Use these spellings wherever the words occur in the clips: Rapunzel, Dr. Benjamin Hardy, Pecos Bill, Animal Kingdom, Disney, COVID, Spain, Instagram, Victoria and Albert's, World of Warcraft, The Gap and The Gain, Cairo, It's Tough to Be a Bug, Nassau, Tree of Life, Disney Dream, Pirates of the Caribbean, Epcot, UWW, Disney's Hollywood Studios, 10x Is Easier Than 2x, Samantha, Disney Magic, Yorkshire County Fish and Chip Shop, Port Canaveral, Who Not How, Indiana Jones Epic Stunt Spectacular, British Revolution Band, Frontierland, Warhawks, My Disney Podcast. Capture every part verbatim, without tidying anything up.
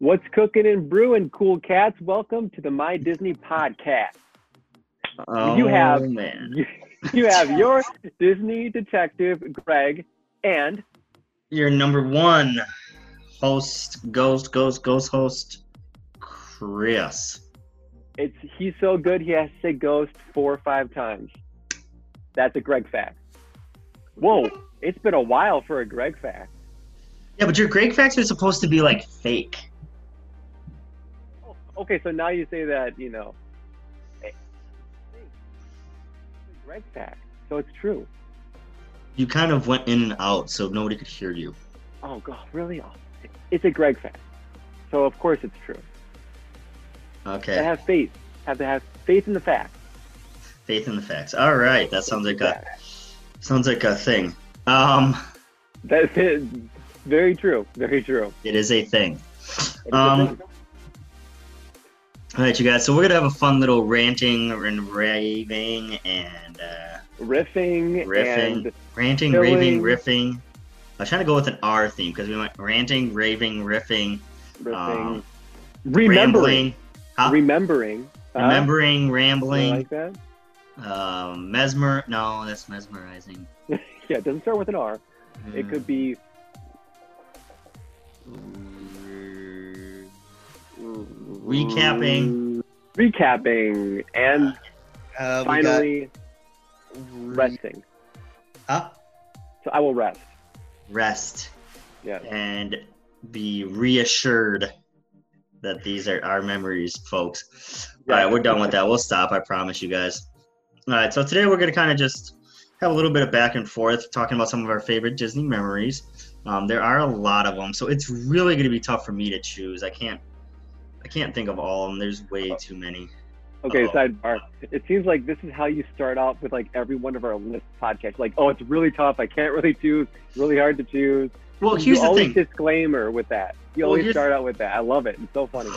What's cooking and brewing, cool cats? Welcome to the My Disney Podcast. Oh, you have man. You, you have your Disney detective, Greg, and your number one host, ghost, ghost, ghost host, Chris. It's he's so good he has to say ghost four or five times. That's a Greg fact. Whoa, it's been a while for a Greg fact. Yeah, but your Greg facts are supposed to be like fake. Okay, so now you say that, you know, it's a Greg fact, so it's true. You kind of went in and out, so nobody could hear you. Oh, God, really? It's a Greg fact, so of course it's true. Okay. I have faith. Have to have faith in the facts. Faith in the facts. All right, that sounds like a sounds like a thing. Um, that's it. Very true. Very true. It is a thing. Um. All right, you guys, so we're going to have a fun little ranting and raving and... Uh, riffing, riffing and... Ranting, filling. Raving, riffing. I was trying to go with an R theme because we went ranting, raving, riffing. Riffing. Um, remembering. Huh? Remembering. Remembering, uh, rambling. Like that? Uh, mesmer. No, that's mesmerizing. Yeah, it doesn't start with an R. Mm. It could be... Recapping, recapping, and uh, finally re- resting. Huh? So I will rest. Rest. Yeah. And be reassured that these are our memories, folks. Yeah. All right, we're done with that. We'll stop. I promise you guys. All right. So today we're going to kind of just have a little bit of back and forth, talking about some of our favorite Disney memories. Um, there are a lot of them, so it's really going to be tough for me to choose. I can't. I can't think of all of them. There's way too many. Okay, Uh-oh. sidebar. It seems like this is how you start out with like every one of our list podcasts. Like, oh, it's really tough. I can't really choose. It's really hard to choose. Well, here's you the always thing. Disclaimer with that. You well, always start out with that. I love it. It's so funny.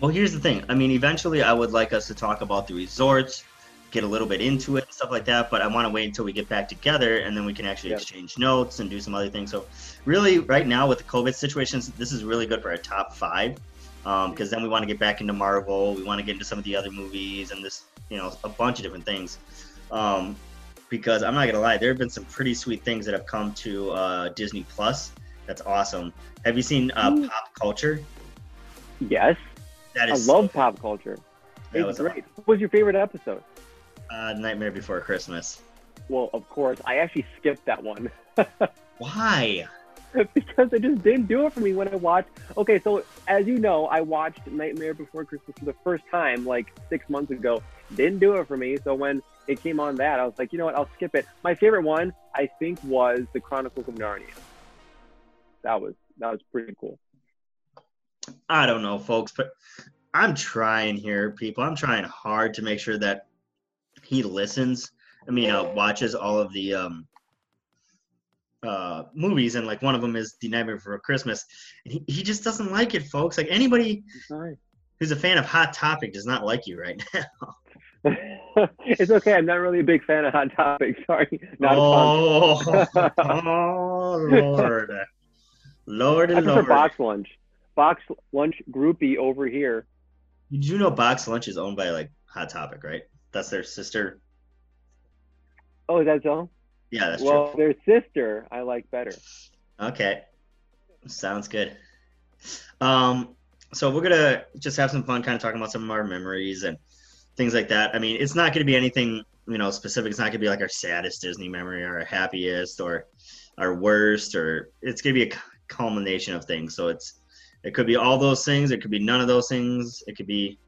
Well, here's the thing. I mean, eventually, I would like us to talk about the resorts, get a little bit into it, and stuff like that. But I want to wait until we get back together, and then we can actually yep. exchange notes and do some other things. So, really, right now with the COVID situations, this is really good for our top five. Um, because then we want to get back into Marvel, we want to get into some of the other movies and this, you know, a bunch of different things. Um, because I'm not going to lie, there have been some pretty sweet things that have come to uh, Disney Plus. That's awesome. Have you seen uh, Pop Culture? Yes. That is I love so Pop Culture. That it's was great. Awesome. What was your favorite episode? Uh, Nightmare Before Christmas. Well, of course. I actually skipped that one. Why? Because it just didn't do it for me when I watched. Okay, so as you know, I watched Nightmare Before Christmas for the first time like six months ago. Didn't do it for me. So when it came on that, I was like, you know what? I'll skip it. My favorite one, I think, was The Chronicles of Narnia. That was that was pretty cool. I don't know, folks, but I'm trying here, people. I'm trying hard to make sure that he listens. I mean, uh, watches all of the. Um, uh movies, and like one of them is The Nightmare Before Christmas, and he, he just doesn't like it, folks. Like anybody who's a fan of Hot Topic does not like you right now. It's okay, I'm not really a big fan of Hot Topic, sorry. Not oh, oh Lord. Lord and Lord. Box Lunch. Box Lunch groupie over here. You do know Box Lunch is owned by like Hot Topic, right? That's their sister. Oh, that's all? Yeah, that's well, true. Well, their sister I like better. Okay. Sounds good. Um, so we're going to just have some fun kind of talking about some of our memories and things like that. I mean, it's not going to be anything, you know, specific. It's not going to be like our saddest Disney memory or our happiest or our worst, or it's going to be a culmination of things. So it's it could be all those things. It could be none of those things. It could be,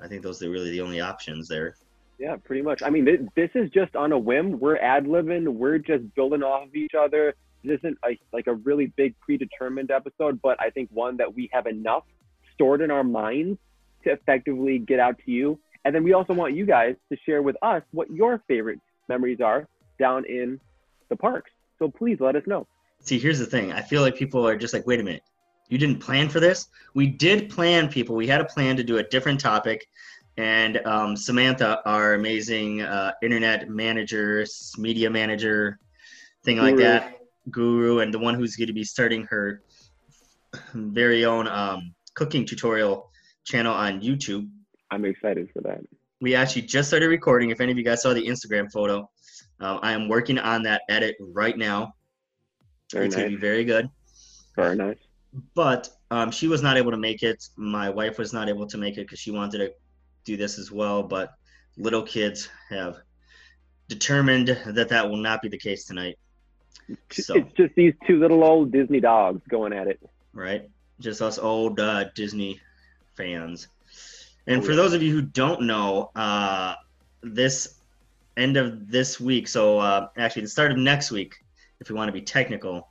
I think those are really the only options there. Yeah, pretty much. I mean, th- this is just on a whim. We're ad-libbing. We're just building off of each other. This isn't a, like a really big predetermined episode, but I think one that we have enough stored in our minds to effectively get out to you. And then we also want you guys to share with us what your favorite memories are down in the parks. So please let us know. See, here's the thing. I feel like people are just like, wait a minute. You didn't plan for this? We did plan, people. We had a plan to do a different topic. And um, Samantha, our amazing uh, internet manager, media manager, thing guru. like that, guru, and the one who's going to be starting her very own um, cooking tutorial channel on YouTube. I'm excited for that. We actually just started recording. If any of you guys saw the Instagram photo, uh, I am working on that edit right now. Very it's nice. Going to be very good. Very nice. But um, she was not able to make it. My wife was not able to make it because she wanted to do this as well. But little kids have determined that that will not be the case tonight. So, it's just these two little old Disney dogs going at it. Right. Just us old uh, Disney fans. And for those of you who don't know, uh, this end of this week, so uh, actually the start of next week, if we want to be technical,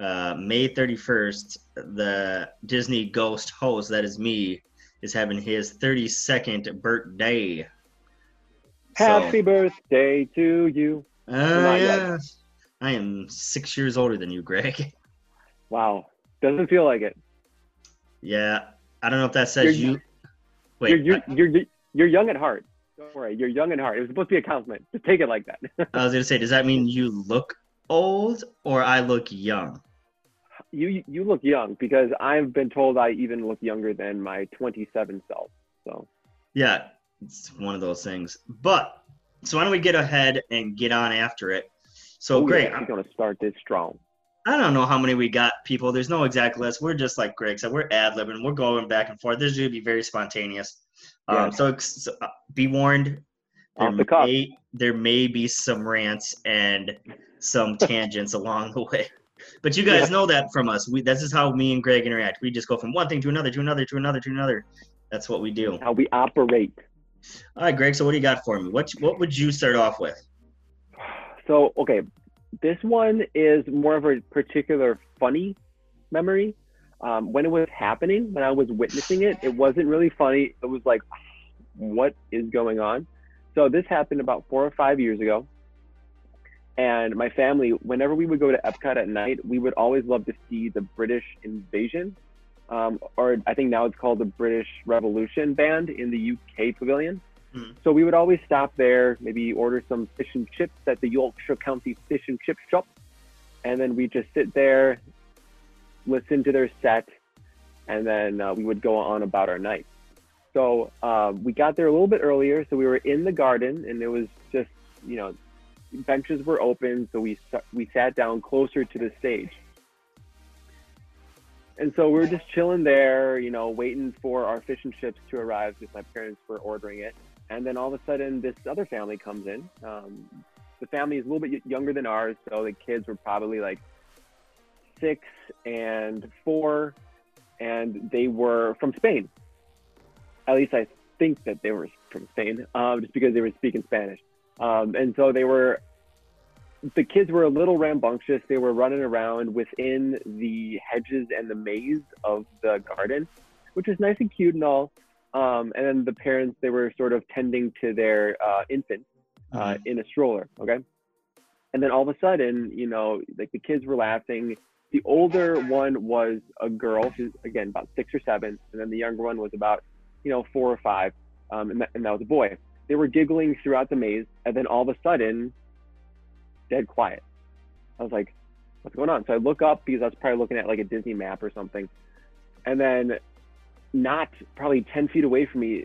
uh, May thirty-first, the Disney ghost host, that is me, is having his thirty-second birthday. Happy so, birthday to you. Uh, yeah. I am six years older than you, Greg. Wow. Doesn't feel like it. Yeah. I don't know if that says You're, you... Wait, you're, you're, you're, you're young at heart. Don't worry. You're young at heart. It was supposed to be a compliment. Just take it like that. I was going to say, does that mean you look old or I look young? You you look young because I've been told I even look younger than my twenty-seven self. So yeah, it's one of those things. But so why don't we get ahead and get on after it? So oh, great. Yeah, I'm going to start this strong. I don't know how many we got, people. There's no exact list. We're just like Greg said. We're ad-libbing. We're going back and forth. This is going to be very spontaneous. Yeah. Um, so, so be warned. There Off the cuff. May, there may be some rants and some tangents along the way. But you guys yeah. know that from us. We, this is how me and Greg interact. We just go from one thing to another, to another, to another, to another. That's what we do. How we operate. All right, Greg. So what do you got for me? What, what would you start off with? So, okay. This one is more of a particular funny memory. Um, when it was happening, when I was witnessing it, it wasn't really funny. It was like, what is going on? So this happened about four or five years ago. And my family, whenever we would go to Epcot at night, we would always love to see the British Invasion. Um, or I think now it's called the British Revolution Band in the U K Pavilion. So we would always stop there, maybe order some fish and chips at the Yorkshire County Fish and Chip Shop. And then we just sit there, listen to their set, and then uh, we would go on about our night. So uh, we got there a little bit earlier. So we were in the garden and it was just, you know, benches were open. So we we sat down closer to the stage. And so we were just chilling there, you know, waiting for our fish and chips to arrive because my parents were ordering it. And then all of a sudden, this other family comes in. Um, the family is a little bit younger than ours, so the kids were probably like six and four, and they were from Spain. At least I think that they were from Spain, um, just because they were speaking Spanish. Um, and so they were, the kids were a little rambunctious. They were running around within the hedges and the maze of the garden, which was nice and cute and all. Um, and then the parents, they were sort of tending to their uh, infant uh, mm-hmm. in a stroller, okay? And then all of a sudden, you know, like the kids were laughing. The older one was a girl, she's again about six or seven, and then the younger one was about, you know, four or five, um, and, that, and that was a boy. They were giggling throughout the maze, and then all of a sudden, dead quiet. I was like, what's going on? So I look up because I was probably looking at like a Disney map or something, and then not probably ten feet away from me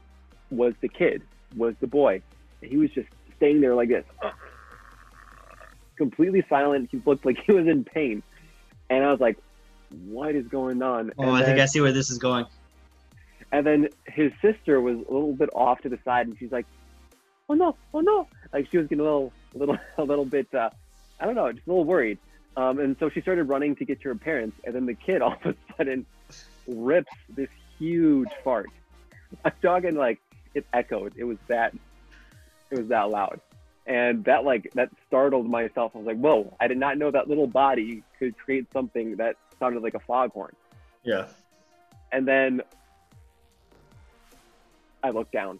was the kid, was the boy. And he was just staying there like this, completely silent. He looked like he was in pain. And I was like, what is going on? Oh, and I then, think I see where this is going. And then his sister was a little bit off to the side and she's like, oh no, oh no. Like she was getting a little, a little, a little bit, uh, I don't know, just a little worried. Um, and so she started running to get to her parents. And then the kid all of a sudden rips this huge fart. I'm talking like it echoed. It was that, it was that loud, and that like that startled myself. I was like, "Whoa!" I did not know that little body could create something that sounded like a foghorn. Yeah. And then I looked down.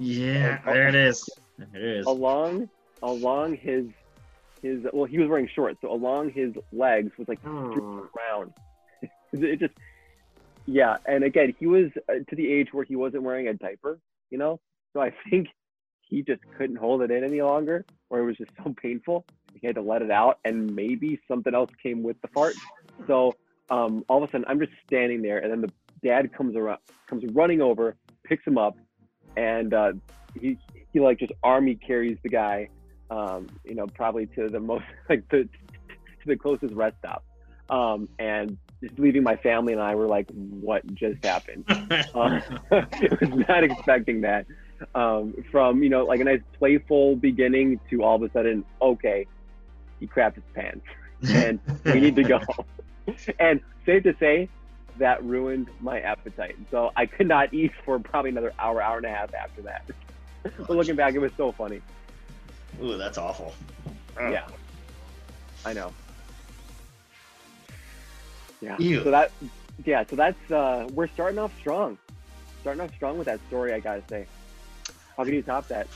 Yeah, like, oh, there it is. There it is. Along, along his, his well, he was wearing shorts, so along his legs was like oh. round. It just. Yeah, and again, he was uh, to the age where he wasn't wearing a diaper, you know? So I think he just couldn't hold it in any longer, or it was just so painful. He had to let it out, and maybe something else came with the fart. So um, all of a sudden I'm just standing there, and then the dad comes around, comes running over, picks him up, and uh, he he like just army carries the guy, um, you know, probably to the most like to, to the closest rest stop, um, and just leaving my family and I were like, what just happened? uh, I was not expecting that. Um, from, you know, like a nice playful beginning to all of a sudden, okay, he crapped his pants and we need to go. And safe to say, that ruined my appetite. So I could not eat for probably another hour, hour and a half after that. But looking back, it was so funny. Ooh, that's awful. Yeah, I know. Yeah. Ew. So that, yeah. So that's uh, we're starting off strong, starting off strong with that story. I gotta say, how can you top that?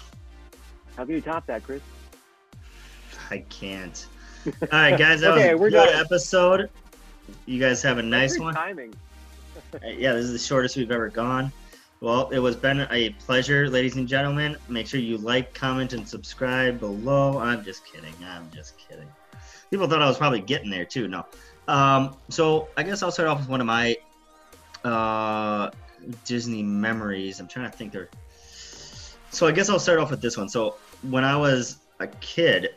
How can you top that, Chris? I can't. All right, guys. That okay, was we're good done. Episode. You guys have a nice Every one. Timing. Yeah, this is the shortest we've ever gone. Well, it was been a pleasure, ladies and gentlemen. Make sure you like, comment, and subscribe below. I'm just kidding. I'm just kidding. People thought I was probably getting there too. No. Um, so I guess I'll start off with one of my uh, Disney memories. I'm trying to think there. So I guess I'll start off with this one. So when I was a kid,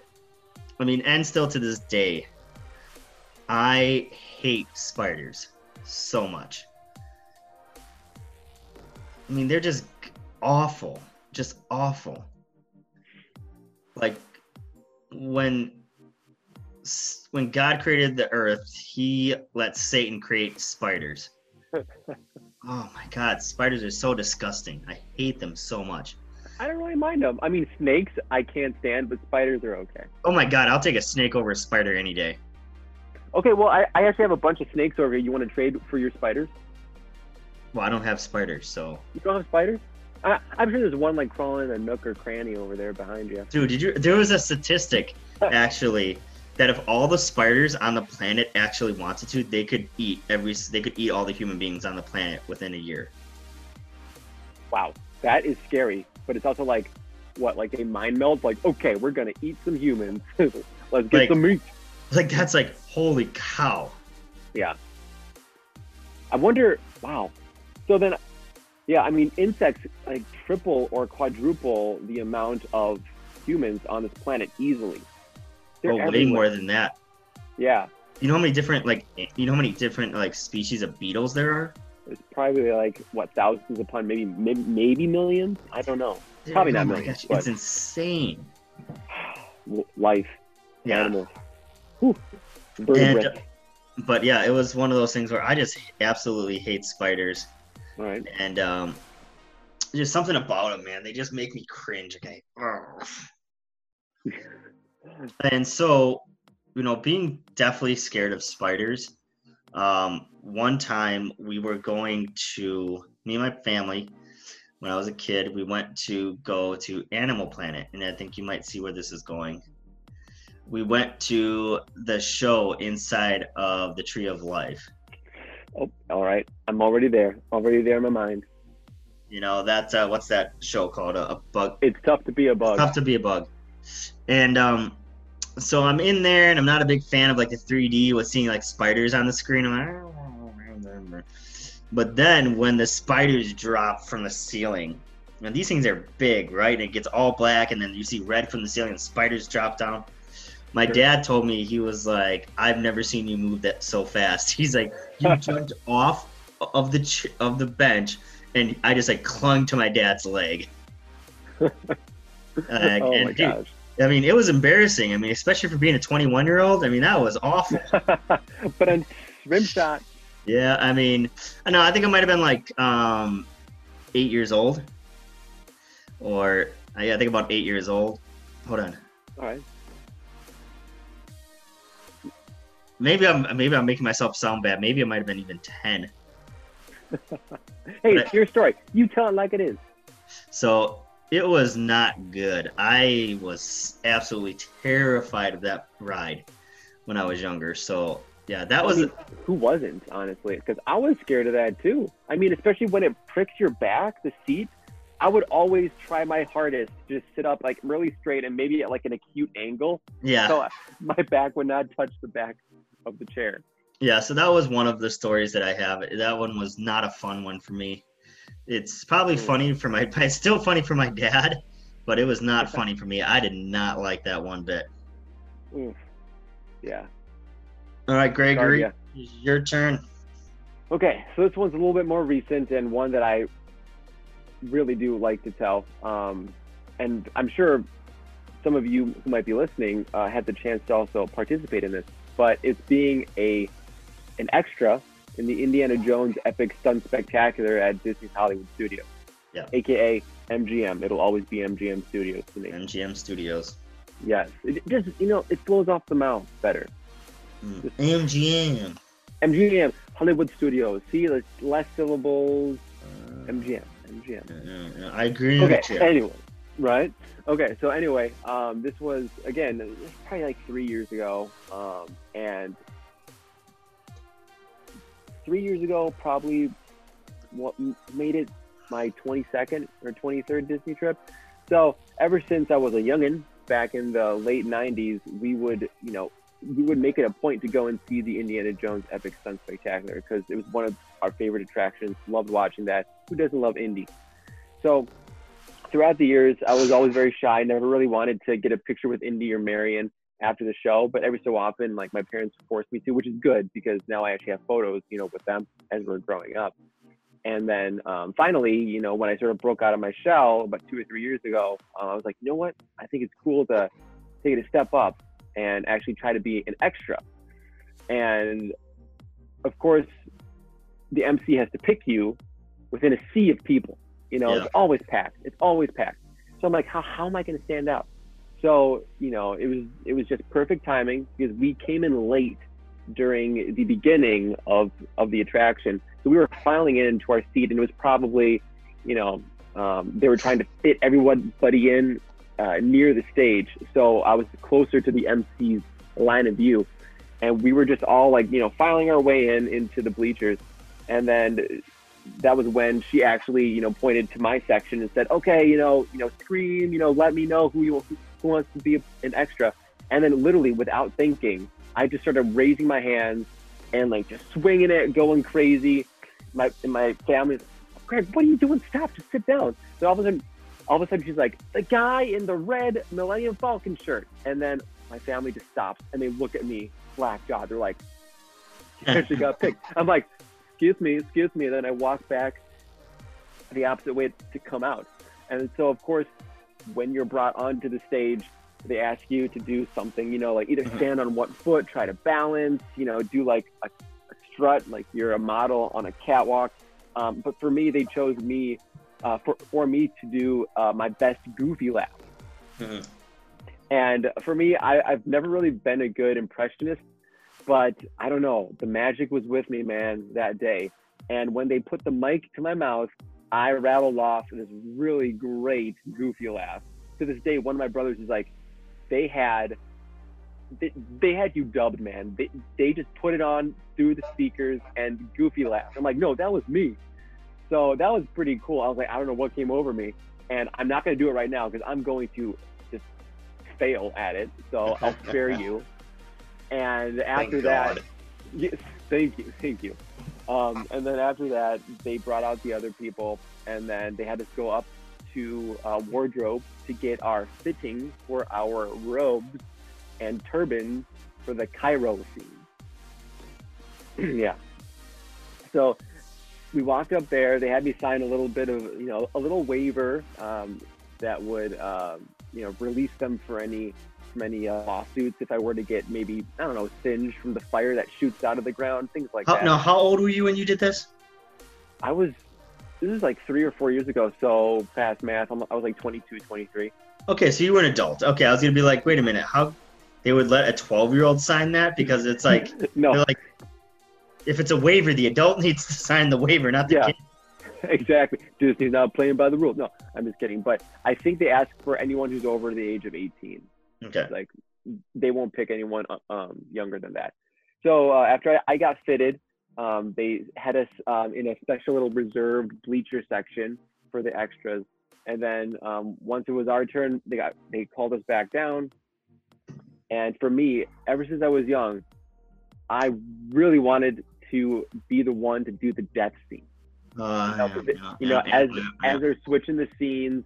I mean, and still to this day, I hate spiders so much. I mean, they're just awful, just awful. Like when... when God created the earth, he let Satan create spiders. Oh my God, spiders are so disgusting. I hate them so much. I don't really mind them. I mean, snakes I can't stand, but spiders are okay. Oh my God, I'll take a snake over a spider any day. Okay, well, I, I actually have a bunch of snakes over here. You want to trade for your spiders? Well, I don't have spiders, so. You don't have spiders? I, I'm sure there's one like crawling in a nook or cranny over there behind you. Dude, did you? There was a statistic, actually. That if all the spiders on the planet actually wanted to, they could eat every they could eat all the human beings on the planet within a year. Wow, that is scary. But it's also like, what, like they mind melt? Like, okay, we're gonna eat some humans. Let's get like, some meat. Like that's like, holy cow. Yeah. I wonder. Wow. So then, yeah, I mean, insects like triple or quadruple the amount of humans on this planet easily. They're oh, everywhere. Way more than that. Yeah. You know how many different like you know how many different like species of beetles there are? It's probably like what thousands upon maybe maybe millions. I don't know. Dude, probably not oh millions. Gosh, it's insane. Life. Yeah. Animals. And, but yeah, it was one of those things where I just absolutely hate spiders. All right. And um, just something about them, man. They just make me cringe. Okay. And so, you know, being deathly scared of spiders, um, one time we were going to, me and my family, when I was a kid, we went to go to Animal Planet. And I think you might see where this is going. We went to the show inside of the Tree of Life. Oh, all right. I'm already there. Already there in my mind. You know, that's, uh, what's that show called? A, a bug. It's Tough to Be a Bug. It's Tough to Be a Bug. And um, so I'm in there, and I'm not a big fan of like the three D with seeing like spiders on the screen. I'm like, I don't remember. But then when the spiders drop from the ceiling, and these things are big, right? And it gets all black, and then you see red from the ceiling, and spiders drop down. My sure. dad told me, he was like, "I've never seen you move that so fast." He's like, "You jumped off of the ch- of the bench," and I just like clung to my dad's leg. uh, oh and, my gosh. I mean, it was embarrassing. I mean, especially for being a twenty-one-year-old. I mean, that was awful. But a rim shot. Yeah, I mean, I know. I think I might have been like um, eight years old, or yeah, I think about eight years old. Hold on. All right. Maybe I'm maybe I'm making myself sound bad. Maybe I might have been even ten. Hey, it's your story. You tell it like it is. So. It was not good. I was absolutely terrified of that ride when I was younger. So, yeah, that I was... mean, who wasn't, honestly? Because I was scared of that, too. I mean, especially when it pricks your back, the seat. I would always try my hardest to just sit up, like, really straight and maybe at, like, an acute angle. Yeah. So my back would not touch the back of the chair. Yeah, so that was one of the stories that I have. That one was not a fun one for me. It's probably funny for my, it's still funny for my dad, but it was not funny for me. I did not like that one bit. Oof. Yeah. All right, Gregory, Sorry, yeah. it's your turn. Okay, so this one's a little bit more recent and one that I really do like to tell. Um, and I'm sure some of you who might be listening uh, had the chance to also participate in this, but it's being a an extra in the Indiana Jones Epic Stunt Spectacular at Disney's Hollywood Studios, yeah. A K A M G M. It'll always be M G M Studios to me. M G M Studios. Yes, it just, you know, it flows off the mouth better. Mm. M G M. M G M, Hollywood Studios. See, it's less syllables. Uh, M G M, M G M. Uh, I agree okay, with you. Anyway, right? Okay, so anyway, um, this was, again, probably like three years ago. Um, and three years ago, probably what made it my twenty-second or twenty-third Disney trip. So ever since I was a youngin', back in the late nineties, we would, you know, we would make it a point to go and see the Indiana Jones Epic Stunt Spectacular because it was one of our favorite attractions. Loved watching that. Who doesn't love Indy? So throughout the years, I was always very shy. Never really wanted to get a picture with Indy or Marion after the show, but every so often, like, my parents forced me to, which is good because now I actually have photos, you know, with them as we're growing up. And then um, finally, you know, when I sort of broke out of my shell about two or three years ago, uh, I was like, you know what? I think it's cool to take it a step up and actually try to be an extra. And of course, the M C has to pick you within a sea of people. You know, yeah. It's always packed. It's always packed. So I'm like, how, how am I going to stand out? So, you know, it was it was just perfect timing because we came in late during the beginning of, of the attraction. So we were filing into our seat, and it was probably, you know, um, they were trying to fit everybody in uh, near the stage. So I was closer to the M C's line of view, and we were just all like, you know, filing our way in into the bleachers. And then that was when she actually, you know, pointed to my section and said, okay, you know, you know, scream, you know, let me know who you who wants to be an extra. And then literally without thinking, I just started raising my hands and like just swinging it, going crazy. My and my family's, Greg, what are you doing? Stop, just sit down. So all of a sudden, all of a sudden she's like, the guy in the red Millennium Falcon shirt. And then my family just stops and they look at me, slack-jawed. They're like, she got picked. I'm like, excuse me, excuse me. And then I walk back the opposite way to come out. And so of course, when you're brought onto the stage, they ask you to do something, you know, like either stand on one foot, try to balance, you know, do like a, a strut, like you're a model on a catwalk. Um, but for me, they chose me uh, for, for me to do uh, my best goofy laugh. Mm-hmm. And for me, I, I've never really been a good impressionist, but I don't know. The magic was with me, man, that day. And when they put the mic to my mouth, I rattled off this really great goofy laugh. To this day, one of my brothers is like, They had, they, they had you dubbed, man. They they just put it on through the speakers and goofy laugh. I'm like, no, that was me. So that was pretty cool. I was like, I don't know what came over me, and I'm not gonna do it right now because I'm going to just fail at it. So I'll spare you. And after thank that, yes, thank you, thank you. Um, and then after that, they brought out the other people, and then they had us go up to uh, wardrobe to get our fitting for our robes and turbans for the Cairo scene. Yeah. So we walked up there. They had me sign a little bit of, you know, a little waiver um, that would, uh, you know, release them for any, from any uh, lawsuits if I were to get maybe, I don't know, singed from the fire that shoots out of the ground, things like how, that. Now, how old were you when you did this? I was... This is like three or four years ago, so past math, I'm, I was like twenty-two, twenty-three. Okay, so you were an adult. Okay, I was going to be like, wait a minute, how they would let a twelve-year-old sign that? Because it's like, no. They're like, if it's a waiver, the adult needs to sign the waiver, not the yeah, kid. Exactly. Disney's not playing by the rules. No, I'm just kidding. But I think they ask for anyone who's over the age of eighteen. Okay. Like, they won't pick anyone um, younger than that. So uh, after I, I got fitted, Um, they had us um, in a special little reserved bleacher section for the extras. And then um, once it was our turn, they got they called us back down. And for me, ever since I was young, I really wanted to be the one to do the death scene. Uh, you know, yeah, yeah, you know yeah, as yeah, yeah. as they're switching the scenes,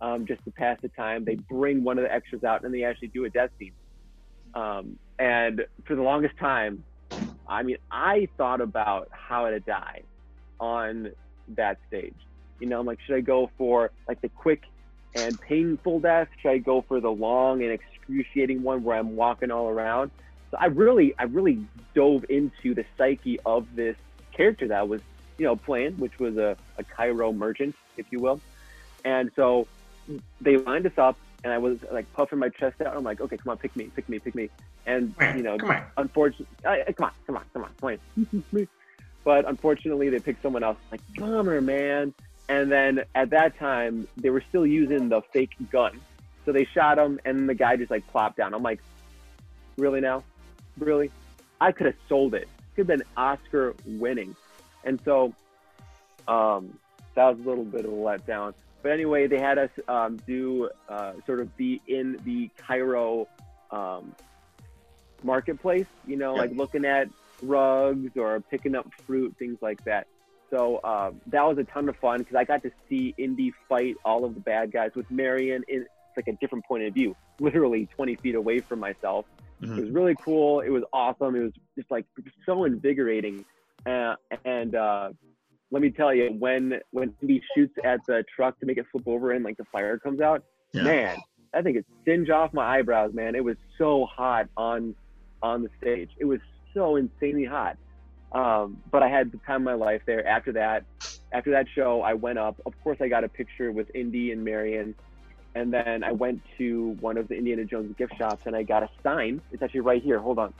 um, just to pass the time, they bring one of the extras out and they actually do a death scene. Um, and for the longest time, I mean, I thought about how to die on that stage. You know, I'm like, should I go for like the quick and painful death? Should I go for the long and excruciating one where I'm walking all around? So I really, I really dove into the psyche of this character that I was, you know, playing, which was a, a Cairo merchant, if you will. And so they lined us up and I was like puffing my chest out. I'm like, okay, come on, pick me, pick me, pick me. And you know, come on. unfortunately, uh, come on, come on, come on, come on. But unfortunately they picked someone else. Like, bummer, man. And then at that time, they were still using the fake gun. So they shot him and the guy just like plopped down. I'm like, really now? Really? I could have sold it. Could have been Oscar winning. And so um, that was a little bit of a letdown. But anyway, they had us um, do uh, sort of be in the Cairo um, marketplace, you know, yeah. like looking at rugs or picking up fruit, things like that. So uh, that was a ton of fun because I got to see Indy fight all of the bad guys with Marion. It's like a different point of view, literally twenty feet away from myself. Mm-hmm. It was really cool. It was awesome. It was just like so invigorating. Uh, and uh, let me tell you, when when Indy shoots at the truck to make it flip over and like the fire comes out, yeah. man, I think it singed off my eyebrows, man. It was so hot on on the stage. It was so insanely hot. Um, but I had the time of my life there. After that, after that show, I went up. Of course, I got a picture with Indy and Marion. And then I went to one of the Indiana Jones gift shops and I got a sign. It's actually right here. Hold on.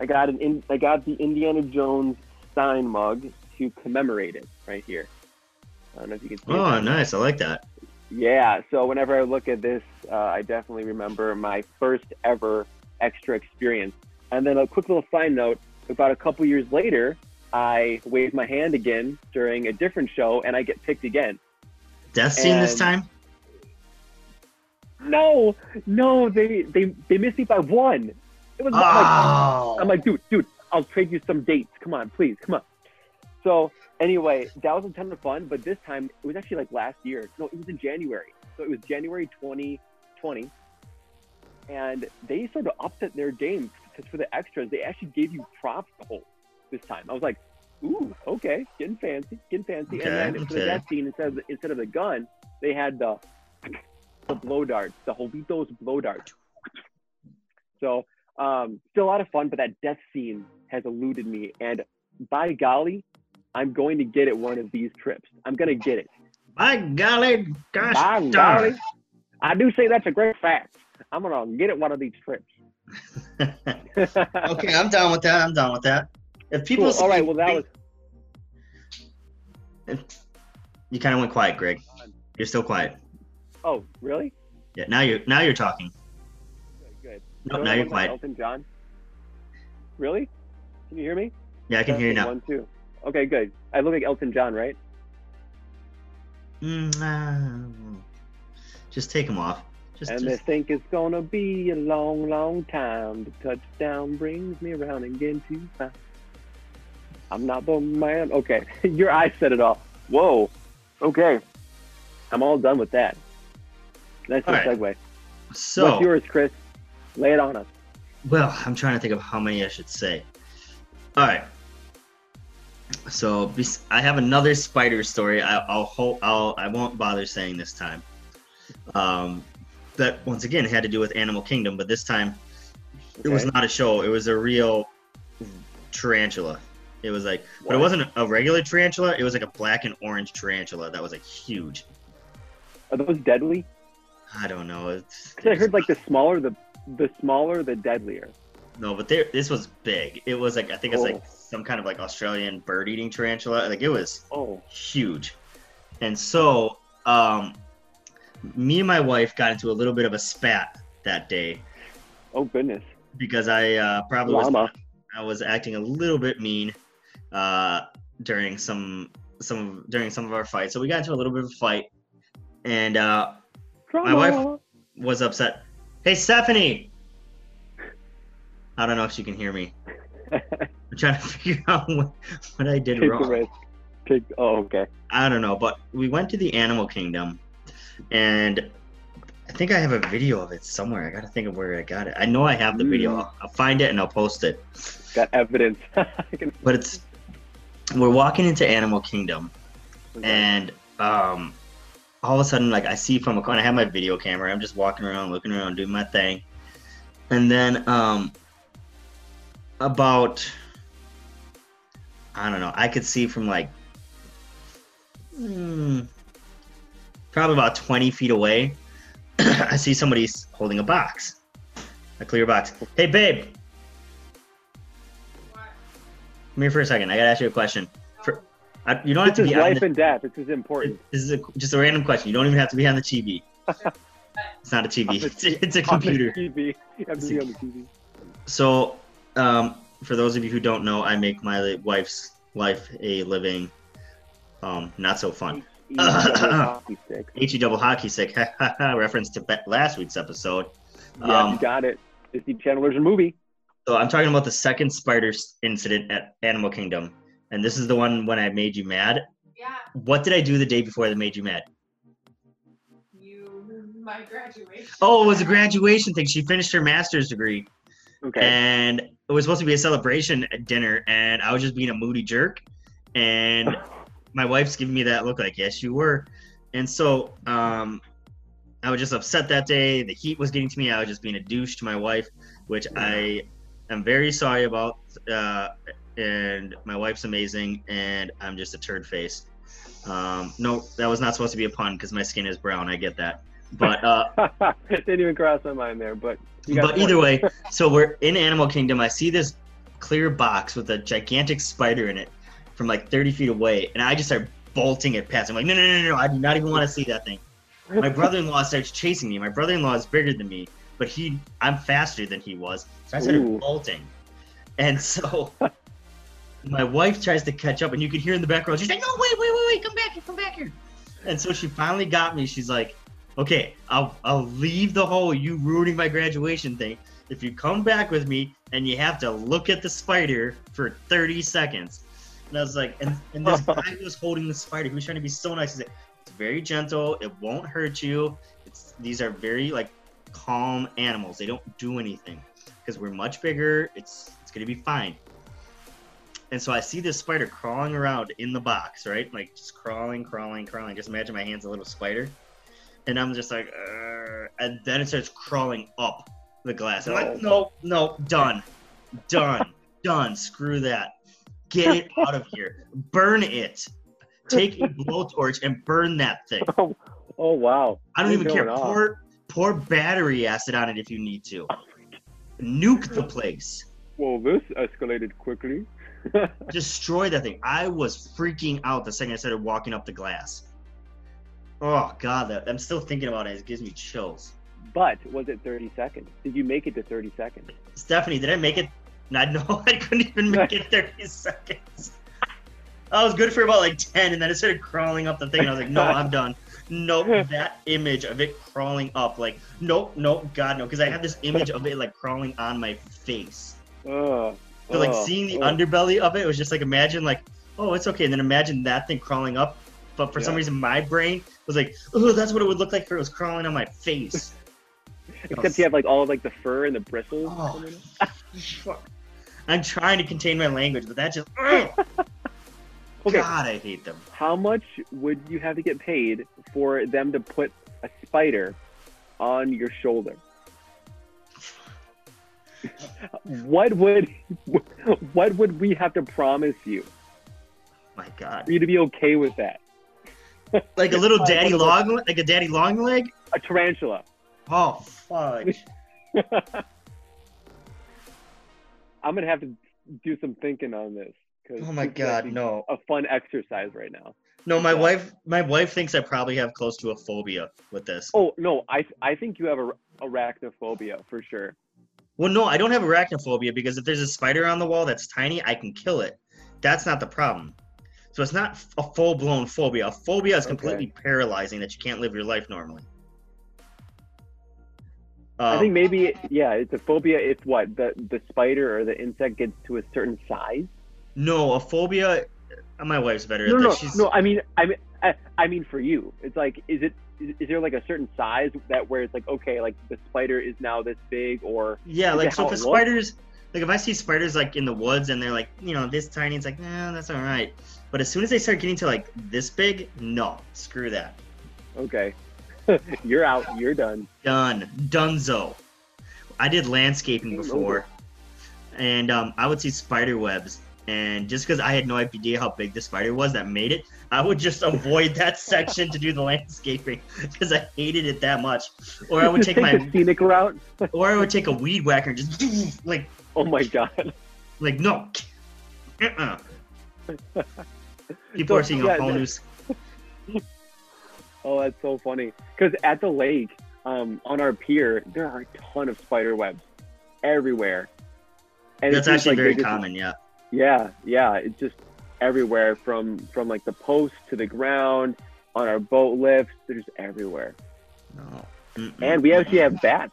I got an in, I got the Indiana Jones sign mug to commemorate it right here. I don't know if you can see it. Oh, nice. I like that. Yeah. So whenever I look at this, uh, I definitely remember my first ever extra experience. And then a quick little side note, about a couple years later, I waved my hand again during a different show and I get picked again. Death scene and this time? No, no, they, they, they missed me by one. It was oh. like, I'm like, dude, dude, I'll trade you some dates. Come on, please, come on. So anyway, that was a ton of fun, but this time it was actually like last year. No, it was in January. So it was January twenty twenty. And they sort of upped at their game. For the extras, they actually gave you props the whole this time. I was like, ooh, okay, getting fancy, getting fancy. Okay, and then okay. for the death scene, instead of the, instead of the gun, they had the the blow darts, the Jolitos blow darts. So um, still a lot of fun, but that death scene has eluded me. And by golly, I'm going to get it one of these trips. I'm going to get it. By golly, gosh by golly, I do say that's a great fact. I'm going to get it one of these trips. Okay, I'm done with that. I'm done with that. If people, cool. see, all right. Well, that was. You kind of went quiet, Greg. You're still quiet. Oh, really? Yeah. Now you're now you're talking. Good. good. No, now you're quiet. Elton John. Really? Can you hear me? Yeah, I can That's hear you now. One, two. Okay, good. I look like Elton John, right? Mm, uh, just take him off. Just, and just, they think it's gonna be a long, long time. The touchdown brings me around again too fast. I'm not the man. Okay, your eyes said it all. Whoa. Okay. I'm all done with that. That's a right. segue. So, what's yours, Chris? Lay it on us. Well, I'm trying to think of how many I should say. All right. So I have another spider story. I, I'll hope I'll I won't bother saying this time. Um. That once again had to do with Animal Kingdom, but this time okay. it was not a show. It was a real tarantula. It was like, what? But it wasn't a regular tarantula. It was like a black and orange tarantula that was like huge. Are those deadly? I don't know. It's, Cause I heard like the smaller the the smaller the deadlier. No, but there, this was big. It was like I think oh. it's like some kind of like Australian bird eating tarantula. Like it was oh. huge, and so. um Me and my wife got into a little bit of a spat that day. Oh goodness! Because I uh, probably was, I was acting a little bit mean uh, during some some during some of our fights. So we got into a little bit of a fight, and uh, my wife was upset. Hey, Stephanie, I don't know if she can hear me. I'm trying to figure out what, what I did Take wrong. The risk. Take, oh, okay. I don't know, but we went to the Animal Kingdom, and I think I have a video of it somewhere. I got to think of where I got it. I know I have the mm. video. I'll, I'll find it and I'll post it. Got evidence. can... But it's, we're walking into Animal Kingdom, okay. and um, all of a sudden, like I see from a corner, I have my video camera. I'm just walking around, looking around, doing my thing. And then um, about, I don't know, I could see from like, mm, probably about twenty feet away, I see somebody's holding a box, a clear box. Hey, babe. What? Come here for a second. I got to ask you a question. For, I, you don't have to be life the, and death. This is important. This is a, just a random question. You don't even have to be on the T V. It's not a T V. It's a, it's a computer. T V. You have to be on the T V. So um, for those of you who don't know, I make my wife's life a living um, not so fun. H E double hockey stick. Reference to last week's episode. Yeah, um, you got it. Disney Channel version movie. So I'm talking about the second spider incident at Animal Kingdom, and this is the one when I made you mad. Yeah. What did I do the day before that made you mad? You, my graduation. Oh, it was a graduation thing. She finished her master's degree. Okay. And it was supposed to be a celebration at dinner, and I was just being a moody jerk, and. My wife's giving me that look like, yes, you were. And so um, I was just upset that day. The heat was getting to me. I was just being a douche to my wife, which I am very sorry about. Uh, and my wife's amazing, and I'm just a turd face. Um, no, that was not supposed to be a pun because my skin is brown. I get that. But uh, didn't even cross my mind there. But, you got but the point. Either way, so we're in Animal Kingdom. I see this clear box with a gigantic spider in it. From like thirty feet away, and I just start bolting it past. I'm like, no, no, no, no, no. I do not even want to see that thing. My brother-in-law starts chasing me. My brother-in-law is bigger than me, but he, I'm faster than he was. So I started Ooh. bolting. And so my wife tries to catch up, and you can hear in the background, she's like, no, wait, wait, wait, wait, come back here, come back here. And so she finally got me. She's like, okay, I'll, I'll leave the whole you ruining my graduation thing. If you come back with me and you have to look at the spider for thirty seconds. And I was like, and, and this guy was holding the spider. He was trying to be so nice. He's like, it's very gentle. It won't hurt you. It's These are very, like, calm animals. They don't do anything. Because we're much bigger. It's it's going to be fine. And so I see this spider crawling around in the box, right? Like, just crawling, crawling, crawling. Just imagine my hand's a little spider. And I'm just like, Urgh. And then it starts crawling up the glass. And I'm like, no, no, done. Done. Done. Screw that. Get it out of here. Burn it. Take a blowtorch and burn that thing. Oh, oh wow. I don't even care. Pour, pour battery acid on it if you need to. Nuke the place. Well, this escalated quickly. Destroy that thing. I was freaking out the second I started walking up the glass. Oh, God. That, I'm still thinking about it. It gives me chills. But was it thirty seconds? Did you make it to thirty seconds? Stephanie, did I make it? I know I couldn't even make it thirty seconds. I was good for about like ten, and then it started crawling up the thing, and I was like, no, I'm done. Nope, that image of it crawling up, like, nope, nope, God, no, because I have this image of it like crawling on my face. Uh, so like seeing the uh, underbelly of it, it was just like, imagine like, oh, it's okay, and then imagine that thing crawling up, but for yeah. some reason my brain was like, oh, that's what it would look like if it was crawling on my face. Except was, you have like all of like the fur and the bristles. Oh, fuck. I'm trying to contain my language, but that just, okay. God, I hate them. How much would you have to get paid for them to put a spider on your shoulder? What would, what would we have to promise you? My God. For you to be okay with that? Like a little daddy long, like a daddy long leg? A tarantula. Oh, fudge. I'm going to have to do some thinking on this. Cause oh my God, no. A fun exercise right now. No, my yeah. wife my wife thinks I probably have close to a phobia with this. Oh, no, I I think you have a, arachnophobia for sure. Well, no, I don't have arachnophobia because if there's a spider on the wall that's tiny, I can kill it. That's not the problem. So it's not a full-blown phobia. A phobia is completely okay. paralyzing that you can't live your life normally. Um, I think maybe, yeah, it's a phobia if what, the, the spider or the insect gets to a certain size? No, a phobia, my wife's better no, at this. No, She's... no, I mean, I mean, I, I mean for you, it's like, is it, is, is there like a certain size that where it's like, okay, like the spider is now this big or... Yeah, like so if a spider's, like if I see spiders like in the woods and they're like, you know, this tiny, it's like, no, that's all right. But as soon as they start getting to like this big, no, screw that. Okay. You're out. You're done. Done. Dunzo. I did landscaping before, and um, I would see spider webs, and just because I had no idea how big the spider was that made it, I would just avoid that section to do the landscaping because I hated it that much. Or I would take, take my the scenic route. Or I would take a weed whacker and just like. Oh my god. Like no. Uh-uh. People so, are seeing yeah, a whole new. Oh, that's so funny. Because at the lake, um, on our pier, there are a ton of spider webs everywhere. And that's actually like very just, common, yeah. Yeah, yeah. It's just everywhere from, from like the post to the ground, on our boat lifts. They're just everywhere. No. Mm-mm. And we actually have bats.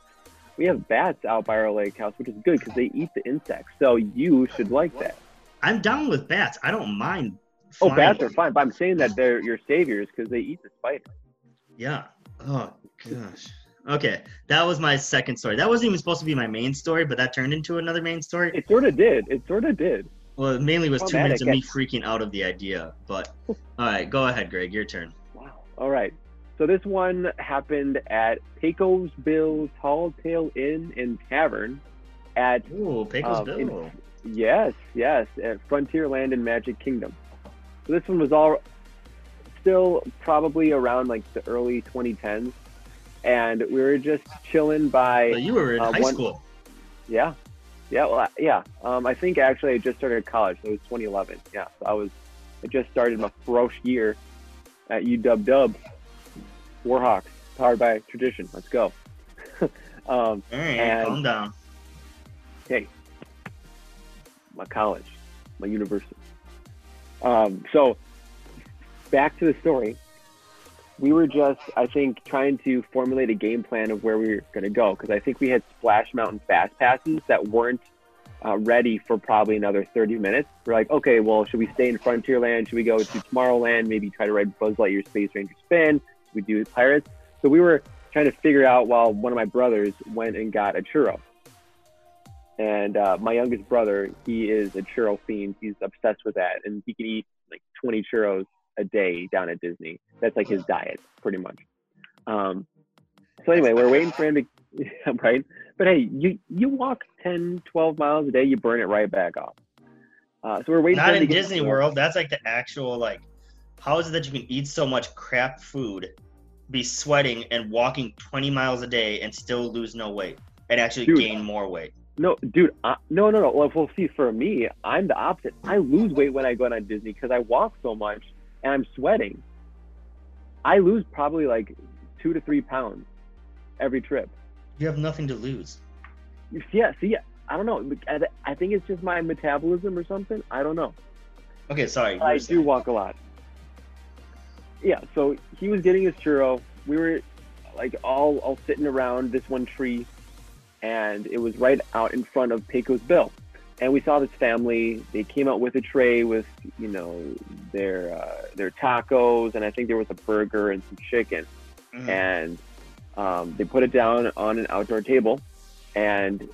We have bats out by our lake house, which is good because they eat the insects. So you should like that. I'm down with bats. I don't mind. Flying. Oh, bats are fine, but I'm saying that they're your saviors because they eat the spider. Yeah. Oh, gosh. Okay, that was my second story. That wasn't even supposed to be my main story, but that turned into another main story. It sort of did. It sort of did. Well, it mainly was oh, two man, minutes of me freaking out of the idea, but all right, go ahead, Greg. Your turn. Wow. All right. So this one happened at Pecos Bill's Tall Tale Inn and Tavern at... Ooh, Pecos um, Bill. In, yes, yes, at Frontierland and Magic Kingdom. So this one was all still probably around like the early twenty tens, and we were just chilling by. So you were in uh, high one, school. Yeah, yeah, well, yeah. Um, I think actually I just started college. So it was twenty eleven. Yeah, so I was. I just started my first year at U W W. Warhawks, powered by tradition. Let's go. um, hey, and, calm down. Hey, my college, my university. Um, so back to the story, we were just, I think, trying to formulate a game plan of where we were going to go. Cause I think we had Splash Mountain fast passes that weren't uh, ready for probably another thirty minutes. We're like, okay, well, should we stay in Frontierland? Should we go to Tomorrowland? Maybe try to ride Buzz Lightyear Space Ranger Spin. Should we do Pirates? So we were trying to figure out while one of my brothers went and got a churro. And uh, my youngest brother, he is a churro fiend. He's obsessed with that. And he can eat like twenty churros a day down at Disney. That's like his diet, pretty much. Um, so anyway, we're waiting for him to, yeah, right? But hey, you, you walk ten, twelve miles a day, you burn it right back off. Uh, so we're waiting Not for him in to Disney get- World. That's like the actual, like, how is it that you can eat so much crap food, be sweating and walking twenty miles a day and still lose no weight and actually Dude. gain more weight? No, dude, uh, no, no, no. Well, we'll see. For me, I'm the opposite. I lose weight when I go on Disney because I walk so much and I'm sweating. I lose probably like two to three pounds every trip. You have nothing to lose. Yeah, see, I don't know. I think it's just my metabolism or something. I don't know. Okay, sorry. I do saying. walk a lot. Yeah, so he was getting his churro. We were like all, all sitting around this one tree. And it was right out in front of Pecos Bill. And we saw this family. They came out with a tray with, you know, their uh, their tacos. And I think there was a burger and some chicken. Mm. And um, they put it down on an outdoor table. And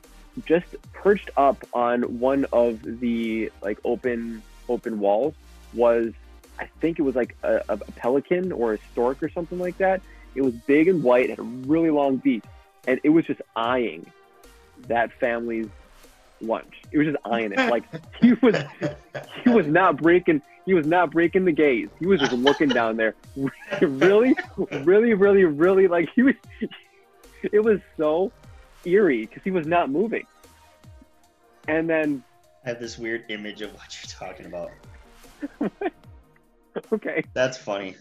just perched up on one of the, like, open open walls was, I think it was like a, a pelican or a stork or something like that. It was big and white. It had a really long beak. And it was just eyeing that family's lunch. It was just eyeing it. Like he was, he was not breaking. He was not breaking the gaze. He was just looking down there. Really, really, really, really. Like he was. It was so eerie because he was not moving. And then I have this weird image of what you're talking about. Okay. That's funny.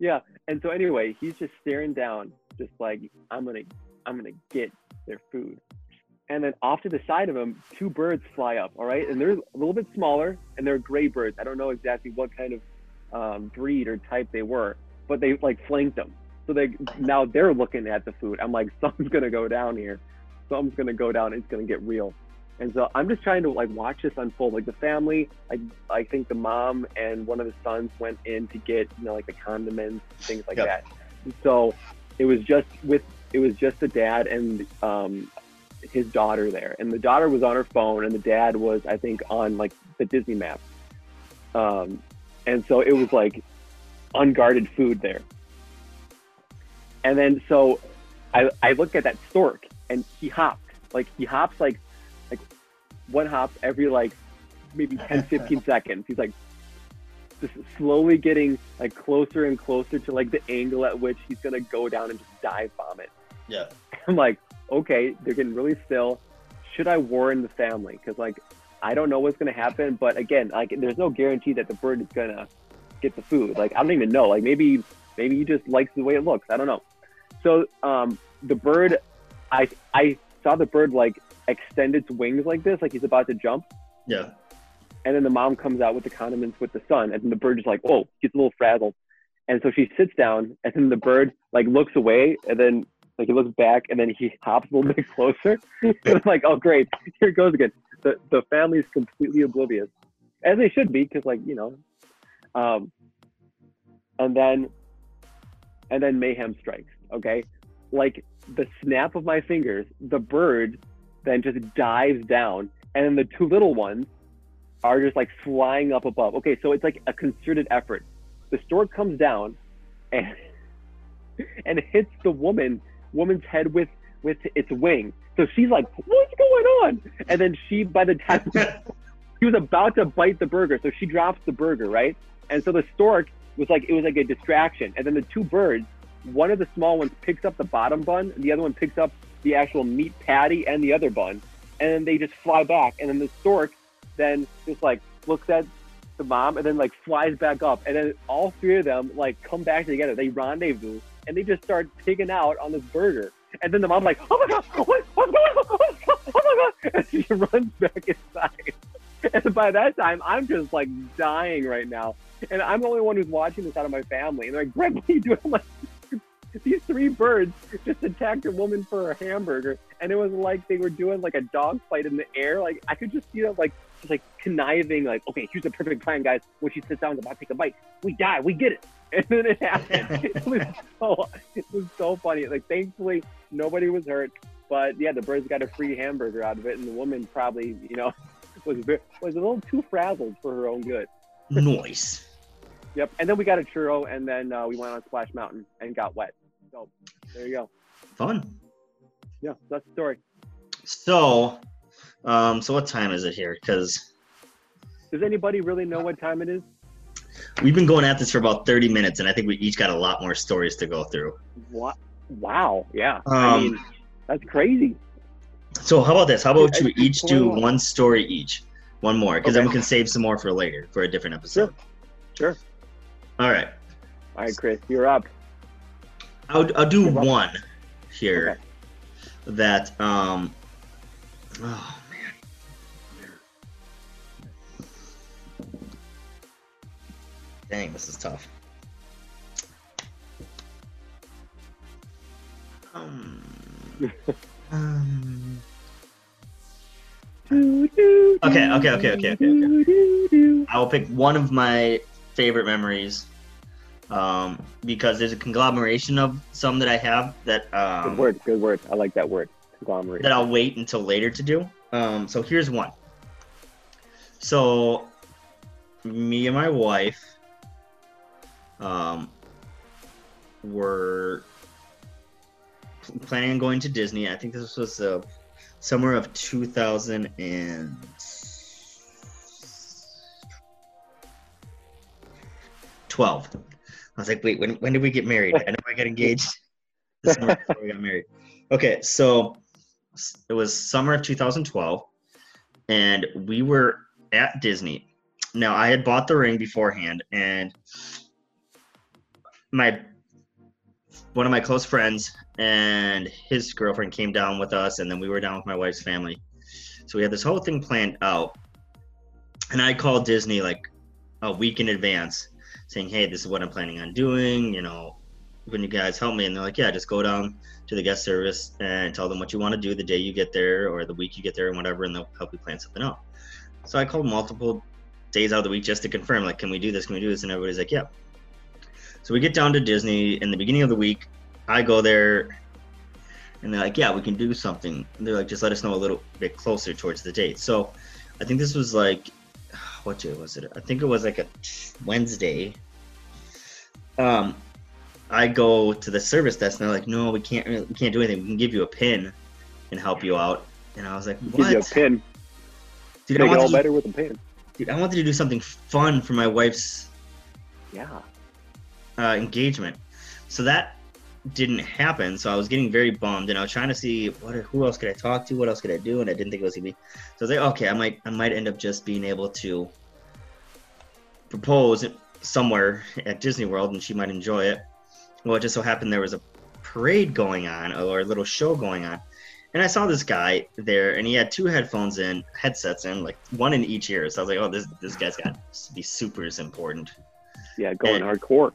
Yeah. And so anyway, he's just staring down, just like I'm gonna. I'm gonna get their food. And then off to the side of them, two birds fly up, all right? And they're a little bit smaller, and they're gray birds. I don't know exactly what kind of um, breed or type they were, but they like flanked them. So they now they're looking at the food. I'm like, something's gonna go down here. Something's gonna go down. It's gonna get real. And so I'm just trying to like watch this unfold. Like the family, I I think the mom and one of the sons went in to get, you know, like the condiments and things like yep. that. And so it was just with it was just the dad and um, his daughter there. And the daughter was on her phone, and the dad was, I think, on like the Disney map. Um, and so it was like unguarded food there. And then so I I looked at that stork, and he hopped like he hops like. one hop every like maybe ten, fifteen seconds. He's like just slowly getting like closer and closer to like the angle at which he's gonna go down and just dive bomb it. Yeah. I'm like, okay, they're getting really still. Should I warn the family? Cause like, I don't know what's gonna happen, but again, like there's no guarantee that the bird is gonna get the food. Like, I don't even know, like maybe, maybe he just likes the way it looks. I don't know. So um, the bird, I, I saw the bird like, extend its wings like this, like he's about to jump. Yeah. And then the mom comes out with the condiments with the son, and then the bird is like, whoa, gets a little frazzled. And so she sits down, and then the bird like looks away, and then like he looks back, and then he hops a little bit closer. And it's like, oh great, here it goes again. The the family is completely oblivious, as they should be, because like, you know, um, and then and then mayhem strikes. Okay, like the snap of my fingers, the bird then just dives down, and then the two little ones are just like flying up above. Okay, so it's like a concerted effort. The stork comes down and and hits the woman woman's head with with its wing. So she's like, what's going on? And then she, by the time she was about to bite the burger, so she drops the burger, right? And so the stork was like, it was like a distraction. And then the two birds, one of the small ones picks up the bottom bun, and the other one picks up the actual meat patty and the other bun, and then they just fly back. And then the stork then just like looks at the mom, and then like flies back up, and then all three of them like come back together. They rendezvous, and they just start pigging out on this burger. And then the mom's like, oh my god, what, what's going on? Oh my god! And she runs back inside. And by that time, I'm just like dying right now, and I'm the only one who's watching this out of my family. And they're like, Greg, what are you doing? I'm like, these three birds just attacked a woman for a hamburger, and it was like they were doing like a dog fight in the air. Like I could just see them like just like conniving, like, okay, here's the perfect plan, guys. When she sits down and about to take a bite, we die, we get it. And then it happened. It was so it was so funny. Like thankfully nobody was hurt, but yeah, the birds got a free hamburger out of it, and the woman probably, you know, was very, was a little too frazzled for her own good. Nice. Yep. And then we got a churro, and then uh, we went on Splash Mountain and got wet. So there you go. Fun. Yeah, that's the story. So, um, so what time is it here? Because does anybody really know what time it is? We've been going at this for about thirty minutes, and I think we each got a lot more stories to go through. What? Wow. Yeah. Um, I mean, that's crazy. So how about this? How about you each do one story each, one more, because okay. then we can save some more for later for a different episode. Sure. Sure. All right. All right, Chris, you're up. I'll, I'll do one here. Okay. That, um, oh man. Dang, this is tough. Um, um, okay, okay, okay, okay, okay, okay. I will pick one of my favorite memories. Um, because there's a conglomeration of some that I have that um, good word, good word. I like that word, conglomerate. That I'll wait until later to do. Um, so here's one. So me and my wife um, were planning on going to Disney. I think this was the summer of two thousand twelve. I was like, wait, when when did we get married? I know I got engaged this summer before we got married. Okay, so it was summer of two thousand twelve, and we were at Disney. Now, I had bought the ring beforehand, and my one of my close friends and his girlfriend came down with us, and then we were down with my wife's family. So we had this whole thing planned out, and I called Disney like a week in advance, saying, hey, this is what I'm planning on doing, you know, when you guys help me? And they're like, yeah, just go down to the guest service and tell them what you want to do the day you get there or the week you get there and whatever, and they'll help you plan something out. So I called multiple days out of the week just to confirm, like, can we do this? Can we do this? And everybody's like, yeah. So we get down to Disney in the beginning of the week. I go there and they're like, yeah, we can do something. And they're like, just let us know a little bit closer towards the date. So I think this was like, what day was it? I think it was like a Wednesday. Um, I go to the service desk and they're like, no, we can't, we can't do anything. We can give you a pin and help you out. And I was like, what? Give you a pin. Dude, Make I it all better do, with a pin. Dude, I wanted to do something fun for my wife's yeah uh, engagement. So that didn't happen. So I was getting very bummed and I was trying to see what, who else could I talk to? What else could I do? And I didn't think it was gonna be. So I was like, okay, I might, I might end up just being able to propose somewhere at Disney World and she might enjoy it. Well, it just so happened there was a parade going on or a little show going on. And I saw this guy there and he had two headphones in, headsets in, like one in each ear. So I was like, oh, this, this guy's got to be super important. Yeah. Going and, hardcore.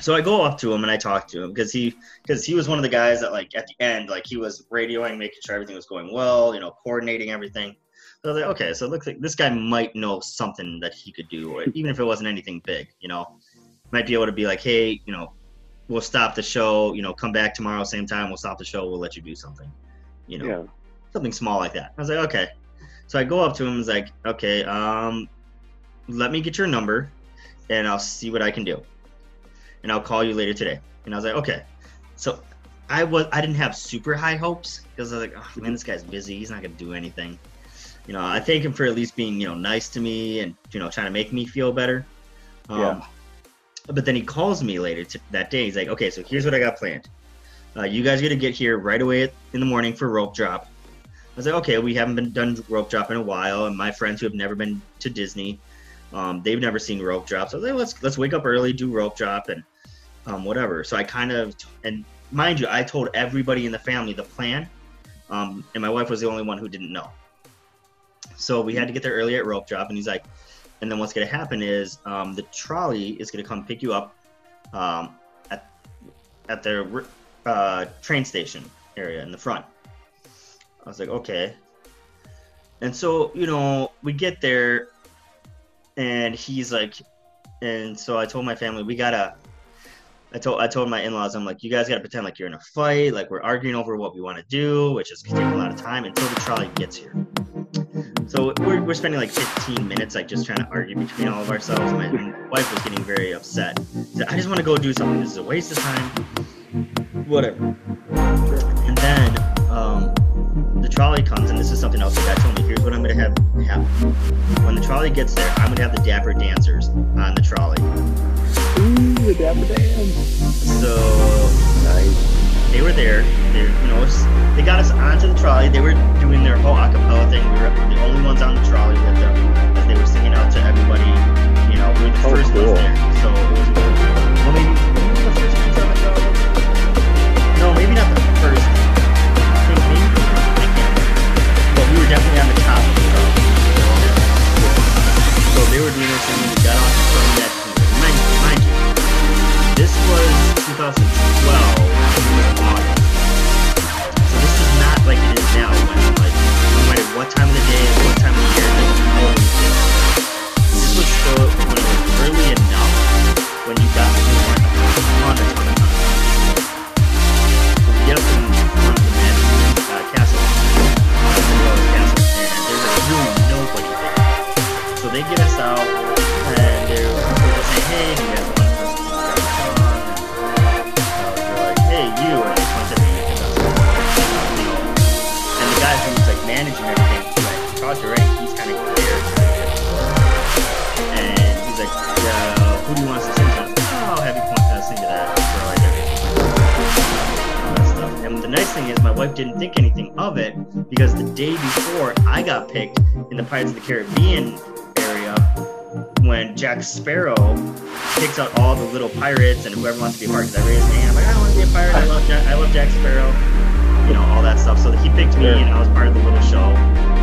So I go up to him and I talk to him because he, because he was one of the guys that like at the end, like he was radioing, making sure everything was going well, you know, coordinating everything. So I was like, okay, so it looks like this guy might know something that he could do, or even if it wasn't anything big, you know, might be able to be like, hey, you know, we'll stop the show, you know, come back tomorrow, same time, we'll stop the show. We'll let you do something, you know, yeah. something small like that. I was like, okay. So I go up to him and was like, okay, um, let me get your number and I'll see what I can do. And I'll call you later today. And I was like, okay. So I was, I didn't have super high hopes because I was like, oh man, this guy's busy. He's not going to do anything. You know, I thank him for at least being, you know, nice to me and, you know, trying to make me feel better. Um, yeah. But then he calls me later to, that day. He's like, okay, so here's what I got planned. Uh, you guys are going to get here right away in the morning for rope drop. I was like, okay, we haven't been done rope drop in a while. And my friends who have never been to Disney, um, they've never seen rope drop. So I was like, let's, let's wake up early, do rope drop and, um, whatever. So I kind of, and mind you, I told everybody in the family the plan. Um, and my wife was the only one who didn't know. So we had to get there early at rope drop. And he's like, and then what's going to happen is, um, the trolley is going to come pick you up, um, at, at their, uh, train station area in the front. I was like, okay. And so, you know, we get there and he's like, and so I told my family, we got to, I told I told my in-laws, I'm like, you guys got to pretend like you're in a fight, like we're arguing over what we want to do, which is going to take a lot of time until the trolley gets here. So we're, we're spending like fifteen minutes, like just trying to argue between all of ourselves. My wife was getting very upset. So I just want to go do something. This is a waste of time. Whatever. And then um, the trolley comes, and this is something else that I told me. Here's what I'm going to have happen. When the trolley gets there, I'm going to have the Dapper Dancers on the trolley. Ooh, Dapper Dance. So nice. They were there. They, you know, they got us onto the trolley. They were doing their whole acapella thing. We were the only ones on the trolley with them because they were singing out to everybody. You know, we were the oh, first cool. ones there, so it was really cool. Well, maybe we were the first ones on the trolley. No, maybe not the first. I think maybe the first. I can't remember. But we were definitely on the top of the trolley. So they were doing their thing. We got off from that. Mind you, this was twenty twelve in August. So this is not like it is now when, like, no matter what time of the day, what time of the year, like, you know what we did. This was still when it was early enough when you got to do one on a ton of time. So we get up in front of the Magic uh, Castle, the Castle, and there's like really nobody there. So they get us out, and they're hey, you guys want to listen to that song? And they're like, hey, you, and I want to make it up. And the guy who's like managing everything, he's like, talk to Ray, he's kind of clear. And he's like, yeah, who do you want us to sing to? Oh, have you want us to sing to that? Or like everything all that stuff. And the nice thing is my wife didn't think anything of it because the day before I got picked in the Pirates of the Caribbean area, when Jack Sparrow picks out all the little pirates and whoever wants to be a pirate, because I raised my hand, I'm like, I don't want to be a pirate, I love Jack, I love Jack Sparrow, you know, all that stuff. So he picked me, and I was part of the little show,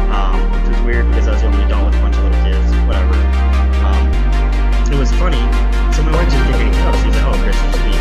um, which was weird because I was the only adult with a bunch of little kids, whatever. Um, it was funny, so my wife didn't think anything else. She's like, oh, Chris, you should be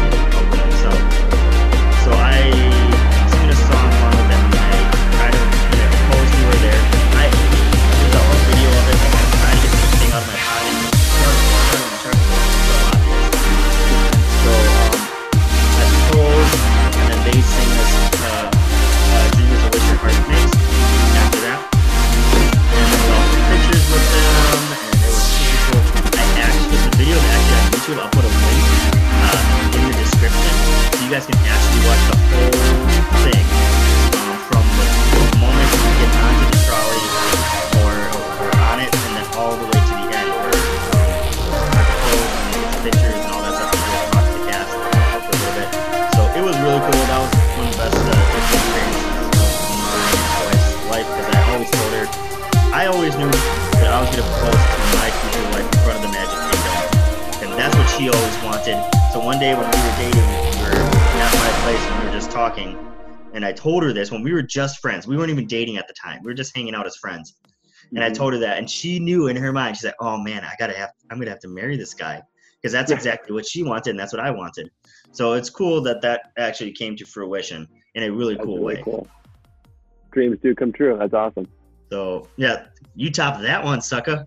YouTube. I'll put a link uh, in the description so you guys can actually watch the whole thing uh, from the moment you get onto the trolley or, or on it, and then all the way to the end where uh, I close and pictures and all that stuff to watch the cast uh, for a little bit. So it was really cool. That was one of the best uh, experiences of my wife's life, because I always told her, I always knew that I was going to propose to my future wife in front of the Magic Kingdom, and that's what she always wanted. So one day when we were dating, we were at my place and we were just talking, and I told her this when we were just friends. We weren't even dating at the time. We were just hanging out as friends, and I told her that, and she knew in her mind. She's like, "Oh man, I gotta have. I'm gonna have to marry this guy because that's exactly what she wanted, and that's what I wanted." So it's cool that that actually came to fruition in a really that's cool really way. Cool. Dreams do come true. That's awesome. So, yeah, you top that one, sucker.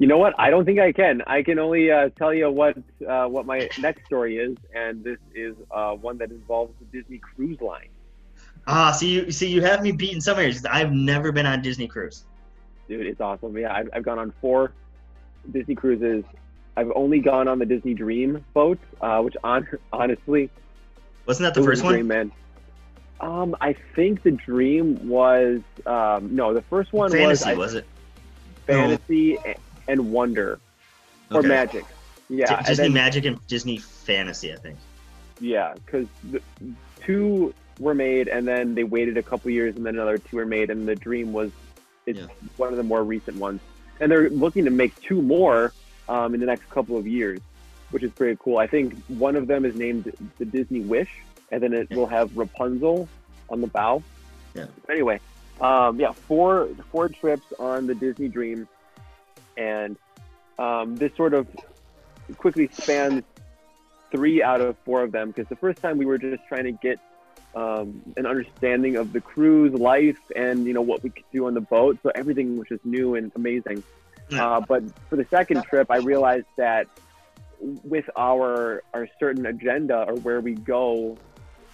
You know what? I don't think I can. I can only uh, tell you what uh, what my next story is, and this is uh, one that involves the Disney Cruise Line. Ah, so you see, so you have me beat in some areas. I've never been on Disney Cruise. Dude, it's awesome. Yeah, I've, I've gone on four Disney cruises. I've only gone on the Disney Dream boat, uh, which on, honestly... Wasn't that the first one? Dream, man. Um, I think the Dream was, um, no, the first one fantasy, was, I, was it? Fantasy no. and Wonder or okay. Magic. Yeah. Disney and then, Magic and Disney Fantasy, I think. Yeah. Cause the two were made and then they waited a couple years and then another two were made, and the Dream was, it's yeah. one of the more recent ones, and they're looking to make two more, um, in the next couple of years, which is pretty cool. I think one of them is named the Disney Wish. And then it yeah. will have Rapunzel on the bow. Yeah. Anyway, um, yeah, four four trips on the Disney Dream, and um, this sort of quickly spans three out of four of them, because the first time we were just trying to get um, an understanding of the cruise life and you know what we could do on the boat, so everything was just new and amazing. Yeah. Uh, but for the second trip, I realized that with our our certain agenda or where we go.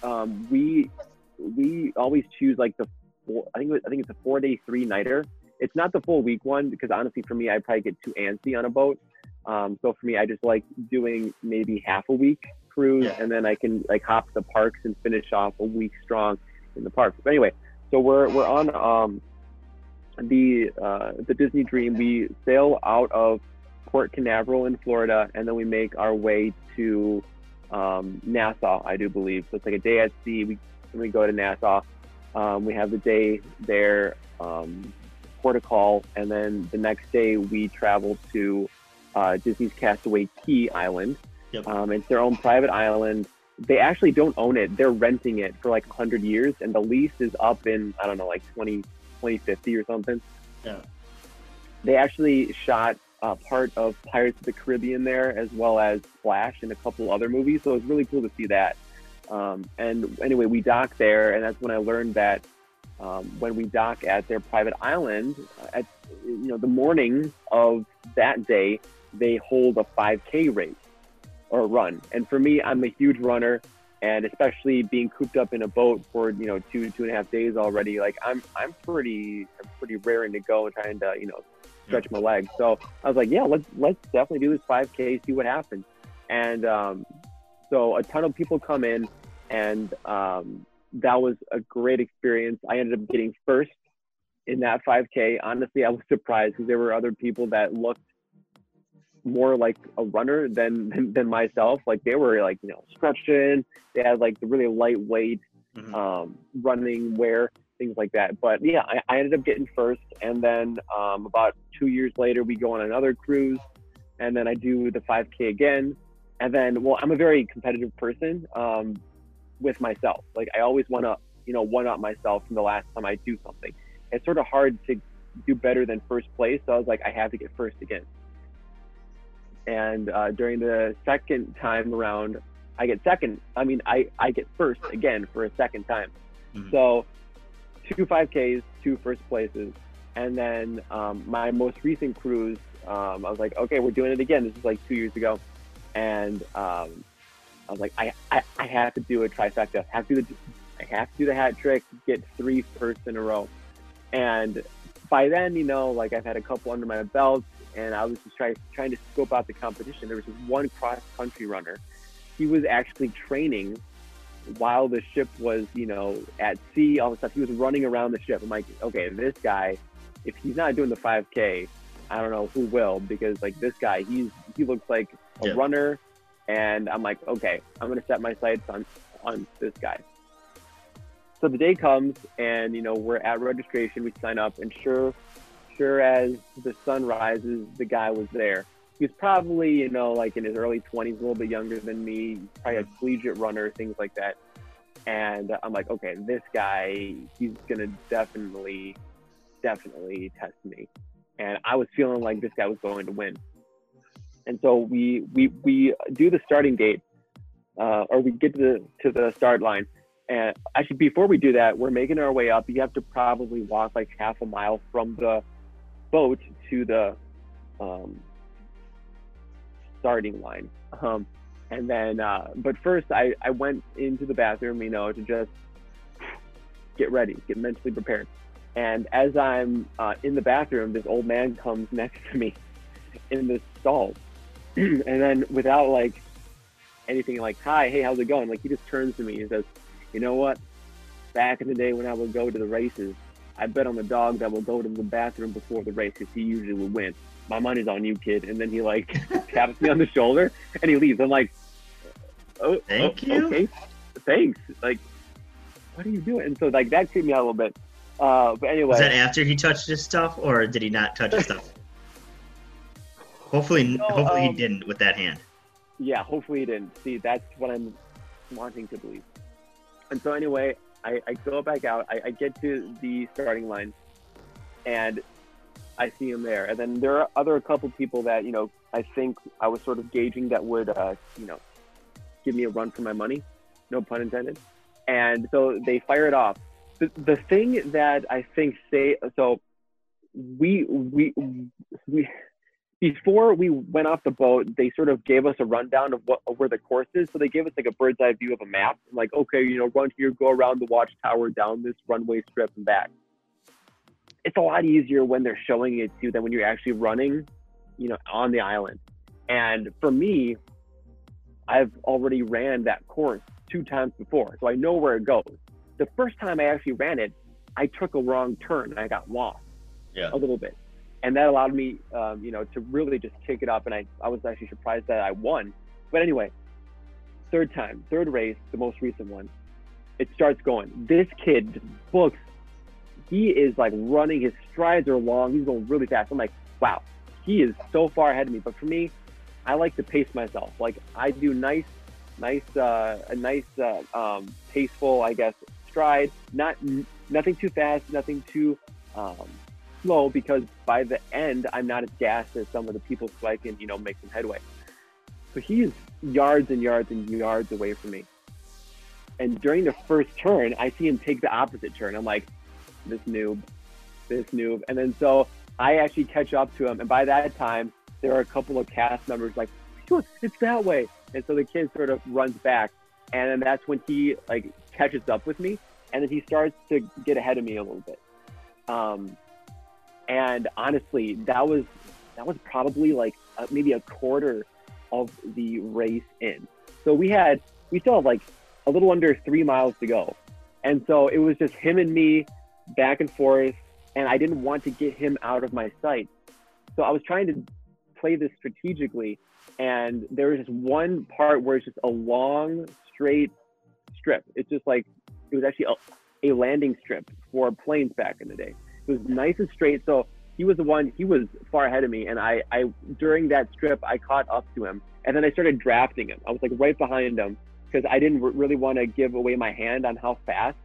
Um, we we always choose like the four, I think it was, I think it's a four day three nighter. It's not the full week one because honestly for me I probably get too antsy on a boat. Um, so for me I just like doing maybe half a week cruise yeah. and then I can like hop the parks and finish off a week strong in the parks. But anyway, so we're we're on um, the uh, the Disney Dream. We sail out of Port Canaveral in Florida and then we make our way to. Um, Nassau, I do believe. So it's like a day at sea. We we go to Nassau. Um, we have the day there, um, port of call, and then the next day we travel to uh, Disney's Castaway Key Island. Yep. Um, it's their own private island. They actually don't own it. They're renting it for like a hundred years, and the lease is up in, I don't know, like twenty, twenty fifty or something. Yeah. They actually shot Uh, part of Pirates of the Caribbean there, as well as Splash and a couple other movies. So it was really cool to see that. Um, and anyway, we dock there, and that's when I learned that um, when we dock at their private island, at you know the morning of that day, they hold a five K race or run. And for me, I'm a huge runner, and especially being cooped up in a boat for you know two two and a half days already, like I'm I'm pretty I'm pretty raring to go, trying to you know. stretch my legs. So I was like, yeah, let's let's definitely do this five K, see what happens. And um, so a ton of people come in, and um, that was a great experience. I ended up getting first in that five K. Honestly, I was surprised because there were other people that looked more like a runner than, than than myself. Like they were like you know stretching. They had like the really lightweight mm-hmm. um, running wear. Things like that. But yeah, I, I ended up getting first. And then um, about two years later, we go on another cruise. And then I do the five K again. And then, well, I'm a very competitive person um, with myself. Like I always want to, you know, one-up myself from the last time I do something. It's sort of hard to do better than first place. So I was like, I have to get first again. And uh, during the second time around, I get second. I mean, I, I get first again for a second time. Mm-hmm. So two five Ks, two first places. And then um, my most recent cruise, um, I was like, okay, we're doing it again. This is like two years ago. And um, I was like, I, I, I have to do a trifecta. Have to do the, I have to do the hat trick, get three firsts in a row. And by then, you know, like I've had a couple under my belt. and I was just trying, trying to scope out the competition. There was this one cross-country runner. He was actually training while the ship was, you know, at sea, all this stuff. He was running around the ship. I'm like, okay, this guy, if he's not doing the five K, I don't know who will, because like this guy, he's he looks like a yeah. runner. And I'm like, okay, I'm going to set my sights on, on this guy. So the day comes and, you know, we're at registration, we sign up, and sure, sure as the sun rises, the guy was there. He was probably, you know, like in his early twenties, a little bit younger than me, probably a collegiate runner, things like that. And I'm like, okay, this guy, he's going to definitely, definitely test me. And I was feeling like this guy was going to win. And so we, we, we do the starting gate, uh, or we get to the, to the start line. And actually, before we do that, we're making our way up. You have to probably walk like half a mile from the boat to the um, starting line. Um, and then, uh, but first I, I went into the bathroom, you know, to just get ready, get mentally prepared. And as I'm uh, in the bathroom, this old man comes next to me in this stall. And then without like anything like, hi, hey, how's it going? Like, he just turns to me and says, you know what? Back in the day when I would go to the races, I bet on the dog that will go to the bathroom before the race because he usually would win. My money's on you, kid. And then he like taps me on the shoulder and he leaves. I'm like, oh, thank oh, you. Okay. Thanks. Like, what are you doing? And so like that creeped me out a little bit. Uh, but anyway. Was that after he touched his stuff, or did he not touch his stuff? Hopefully, so, hopefully um, he didn't with that hand. Yeah, hopefully he didn't. See, that's what I'm wanting to believe. And so anyway, I, I go back out, I, I get to the starting line, and I see him there. And then there are other a couple people that, you know, I think I was sort of gauging that would, uh, you know, give me a run for my money, no pun intended. And so they fire it off. The, the thing that I think say, so we, we, we, before we went off the boat, they sort of gave us a rundown of what of where the course is. So they gave us like a bird's eye view of a map. I'm like, okay, you know, run here, go around the watchtower, down this runway strip and back. It's a lot easier when they're showing it to you than when you're actually running, you know, on the island. And for me, I've already ran that course two times before, so I know where it goes. The first time I actually ran it, I took a wrong turn and I got lost yeah. a little bit. And that allowed me, um, you know, to really just kick it up. And I, I was actually surprised that I won. But anyway, third time, third race, the most recent one, it starts going. This kid just books. He is like running. His strides are long. He's going really fast. I'm like, wow, he is so far ahead of me. But for me, I like to pace myself. Like I do nice, nice, uh, a nice, uh, um, paceful, I guess, stride. Not, nothing too fast, nothing too, um, slow, because by the end I'm not as gassed as some of the people, so I can, you know, make some headway. So he's yards and yards and yards away from me, and during the first turn I see him take the opposite turn. I'm like, this noob this noob. And then so I actually catch up to him, and by that time there are a couple of cast members like, it's that way. And so the kid sort of runs back, and then that's when he like catches up with me, and then he starts to get ahead of me a little bit. um And honestly, that was that was probably like uh, maybe a quarter of the race in. So we had we still had like a little under three miles to go, and so it was just him and me back and forth. And I didn't want to get him out of my sight, so I was trying to play this strategically. And there was just one part where it's just a long straight strip. It's just like it was actually a, a landing strip for planes back in the day. It was nice and straight, so he was the one, he was far ahead of me, and I, I, during that strip, I caught up to him, and then I started drafting him. I was like right behind him, because I didn't really want to give away my hand on how fast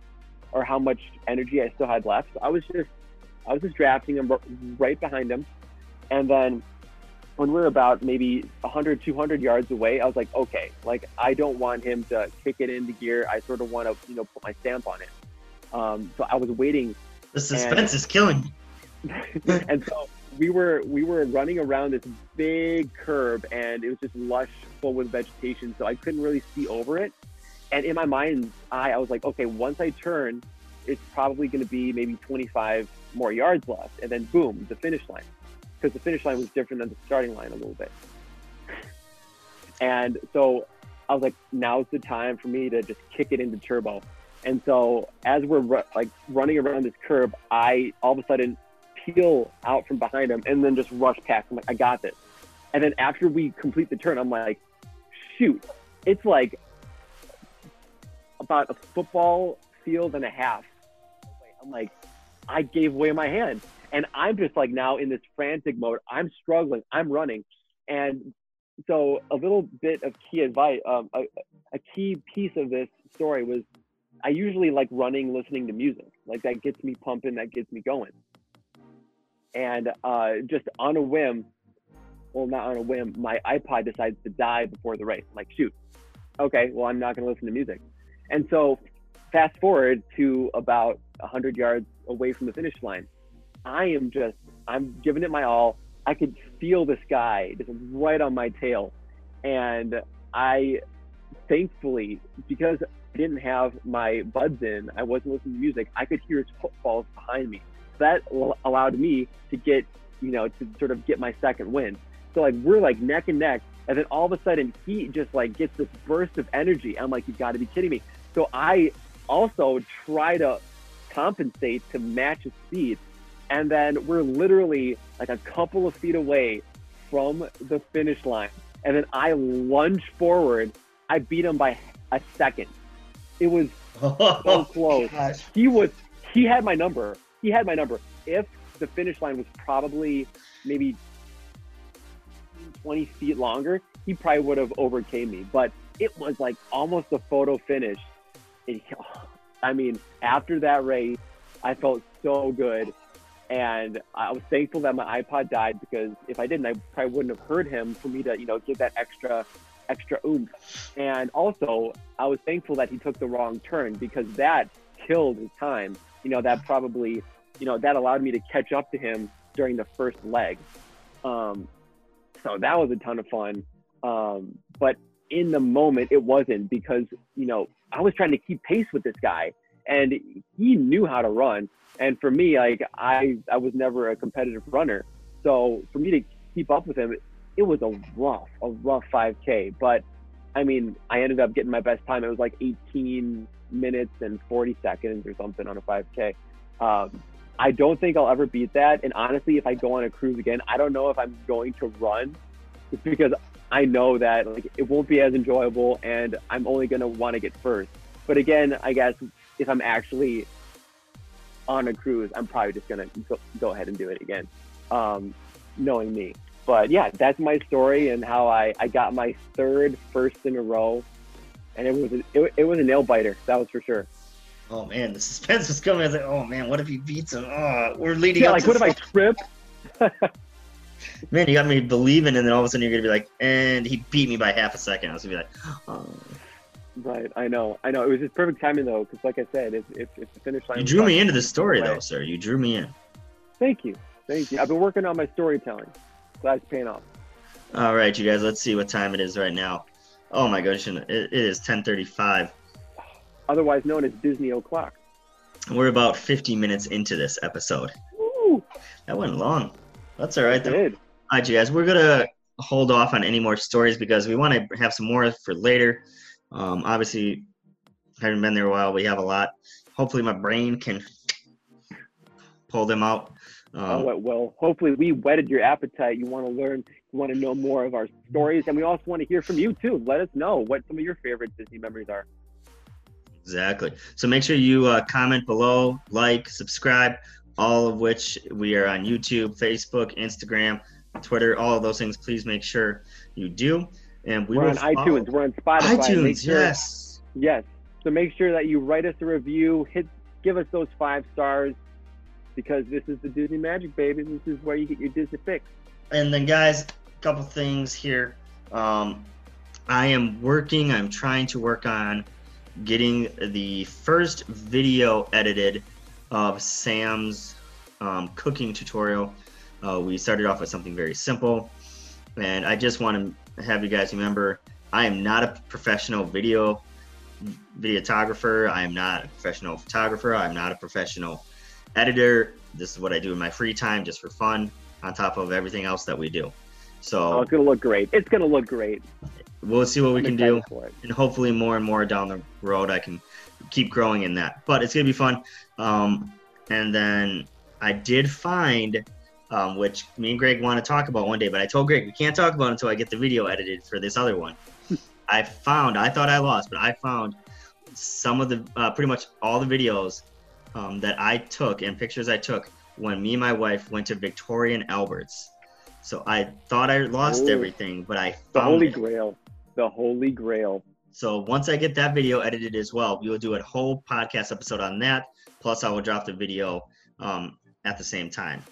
or how much energy I still had left. So I was just, I was just drafting him right behind him, and then when we were about maybe one hundred, two hundred yards away, I was like, okay, like I don't want him to kick it into gear. I sort of want to, you know, put my stamp on it. Um, so I was waiting. The suspense and, is killing me. And so we were we were running around this big curb, and it was just lush, full with vegetation, so I couldn't really see over it. And in my mind's eye, I was like, okay, once I turn, it's probably going to be maybe twenty-five more yards left, and then boom, the finish line. because the finish line was different than the starting line a little bit. And so I was like, now's the time for me to just kick it into turbo. And so as we're ru- like running around this curb, I all of a sudden peel out from behind him and then just rush past. I'm like, I got this. And then after we complete the turn, I'm like, shoot, it's like about a football field and a half. I'm like, I gave away my hand. And I'm just like now in this frantic mode. I'm struggling. I'm running. And so a little bit of key advice, um, a, a key piece of this story was I usually like running, listening to music. Like that gets me pumping, that gets me going. And uh, just on a whim, well, not on a whim, my iPod decides to die before the race. I'm like, shoot, okay, well, I'm not going to listen to music. And so fast forward to about one hundred yards away from the finish line. I am just, I'm giving it my all. I could feel this guy just right on my tail. And I, thankfully, because I didn't have my buds in, I wasn't listening to music, I could hear his footfalls behind me. That allowed me to get, you know, to sort of get my second win. So like, we're like neck and neck. And then all of a sudden he just like gets this burst of energy. I'm like, you've got to be kidding me. So I also try to compensate to match his speed. And then we're literally like a couple of feet away from the finish line. And then I lunge forward. I beat him by a second. It was so close. Gosh. He was, he had my number. He had my number. If the finish line was probably maybe twenty feet longer, he probably would have overcame me. But it was like almost a photo finish. And he, oh, I mean, after that race, I felt so good. And I was thankful that my iPod died, because if I didn't, I probably wouldn't have heard him for me to, you know, give that extra, extra oomph. And also, I was thankful that he took the wrong turn, because that killed his time. You know, that probably, you know, that allowed me to catch up to him during the first leg. Um, so that was a ton of fun. Um, but in the moment, it wasn't, because, you know, I was trying to keep pace with this guy and he knew how to run. And for me, like I, I was never a competitive runner. So for me to keep up with him, it was a rough, a rough five K. But I mean, I ended up getting my best time. It was like eighteen minutes and forty seconds or something on a five K. Um, I don't think I'll ever beat that. And honestly, if I go on a cruise again, I don't know if I'm going to run, just because I know that like it won't be as enjoyable and I'm only going to want to get first. But again, I guess if I'm actually on a cruise, I'm probably just going to go ahead and do it again, um, knowing me. But yeah, that's my story and how I, I got my third first in a row. And it was, it, it was a nail biter. That was for sure. Oh man, the suspense was coming. I was like, oh man, what if he beats him? Oh, we're leading yeah, up like, to. Yeah, like what if I trip? Man, you got me believing, and then all of a sudden you're gonna be like, and he beat me by half a second. I was gonna be like, oh. Right, I know, I know. It was just perfect timing though, because like I said, if if, if the finish line. You drew me into the story though, sir. You drew me in. Thank you, thank you. I've been working on my storytelling. Glad it's paying off. All right, you guys. Let's see what time it is right now. Oh my gosh, it is ten thirty-five. Otherwise known as Disney O'Clock. We're about fifty minutes into this episode. Ooh. That went long. That's all right, though. All right, you guys, we're going to hold off on any more stories because we want to have some more for later. Um, obviously, I haven't been there a while. We have a lot. Hopefully my brain can pull them out. Um, oh, well, hopefully we whetted your appetite. You want to learn, you want to know more of our stories, and we also want to hear from you too. Let us know what some of your favorite Disney memories are. Exactly. So make sure you uh, comment below, like, subscribe, all of which we are on YouTube, Facebook, Instagram, Twitter, all of those things. Please make sure you do. And we we're on follow. iTunes. We're on Spotify. iTunes, sure, yes. Yes. So make sure that you write us a review, hit, give us those five stars. Because this is the Disney Magic, baby. This is where you get your Disney fix. And then, guys, a couple things here. Um, I am working, I'm trying to work on getting the first video edited of Sam's um, cooking tutorial. Uh, we started off with something very simple. And I just want to have you guys remember, I am not a professional video videographer. I am not a professional photographer. I'm not a professional editor. This is what I do in my free time just for fun. on top of everything else that we do. So oh, it's going to look great. It's going to look great. We'll see what we can do. And hopefully more and more down the road, I can keep growing in that, but it's going to be fun. Um, and then I did find, um, which me and Greg want to talk about one day, but I told Greg, we can't talk about it until I get the video edited for this other one. I found, I thought I lost, but I found some of the, uh, pretty much all the videos um, that I took and pictures I took when me and my wife went to Victoria and Albert's. So I thought I lost oh, everything, but I found the Holy it. Grail, the Holy Grail. So once I get that video edited as well, we will do a whole podcast episode on that. Plus I will drop the video um, at the same time.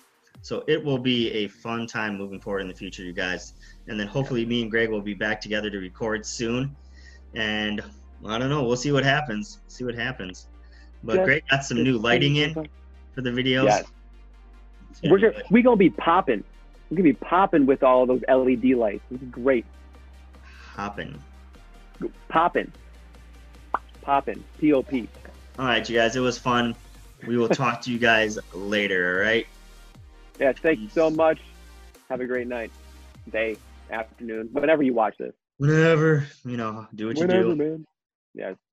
So it will be a fun time moving forward in the future, you guys. And then hopefully me and Greg will be back together to record soon. And I don't know, we'll see what happens. See what happens. But yes, Greg got some new lighting in for the videos. Yes. We're gonna, we gonna be popping. We're gonna be popping with all those L E D lights. This is great. Hopping. Popping. Popping. P O P. All right, you guys. It was fun. We will talk to you guys later. All right. Yeah. Thank you so much. Have a great night, day, afternoon, whenever you watch this. Whenever, you know, do what whenever, you do. Whenever, man. Yeah.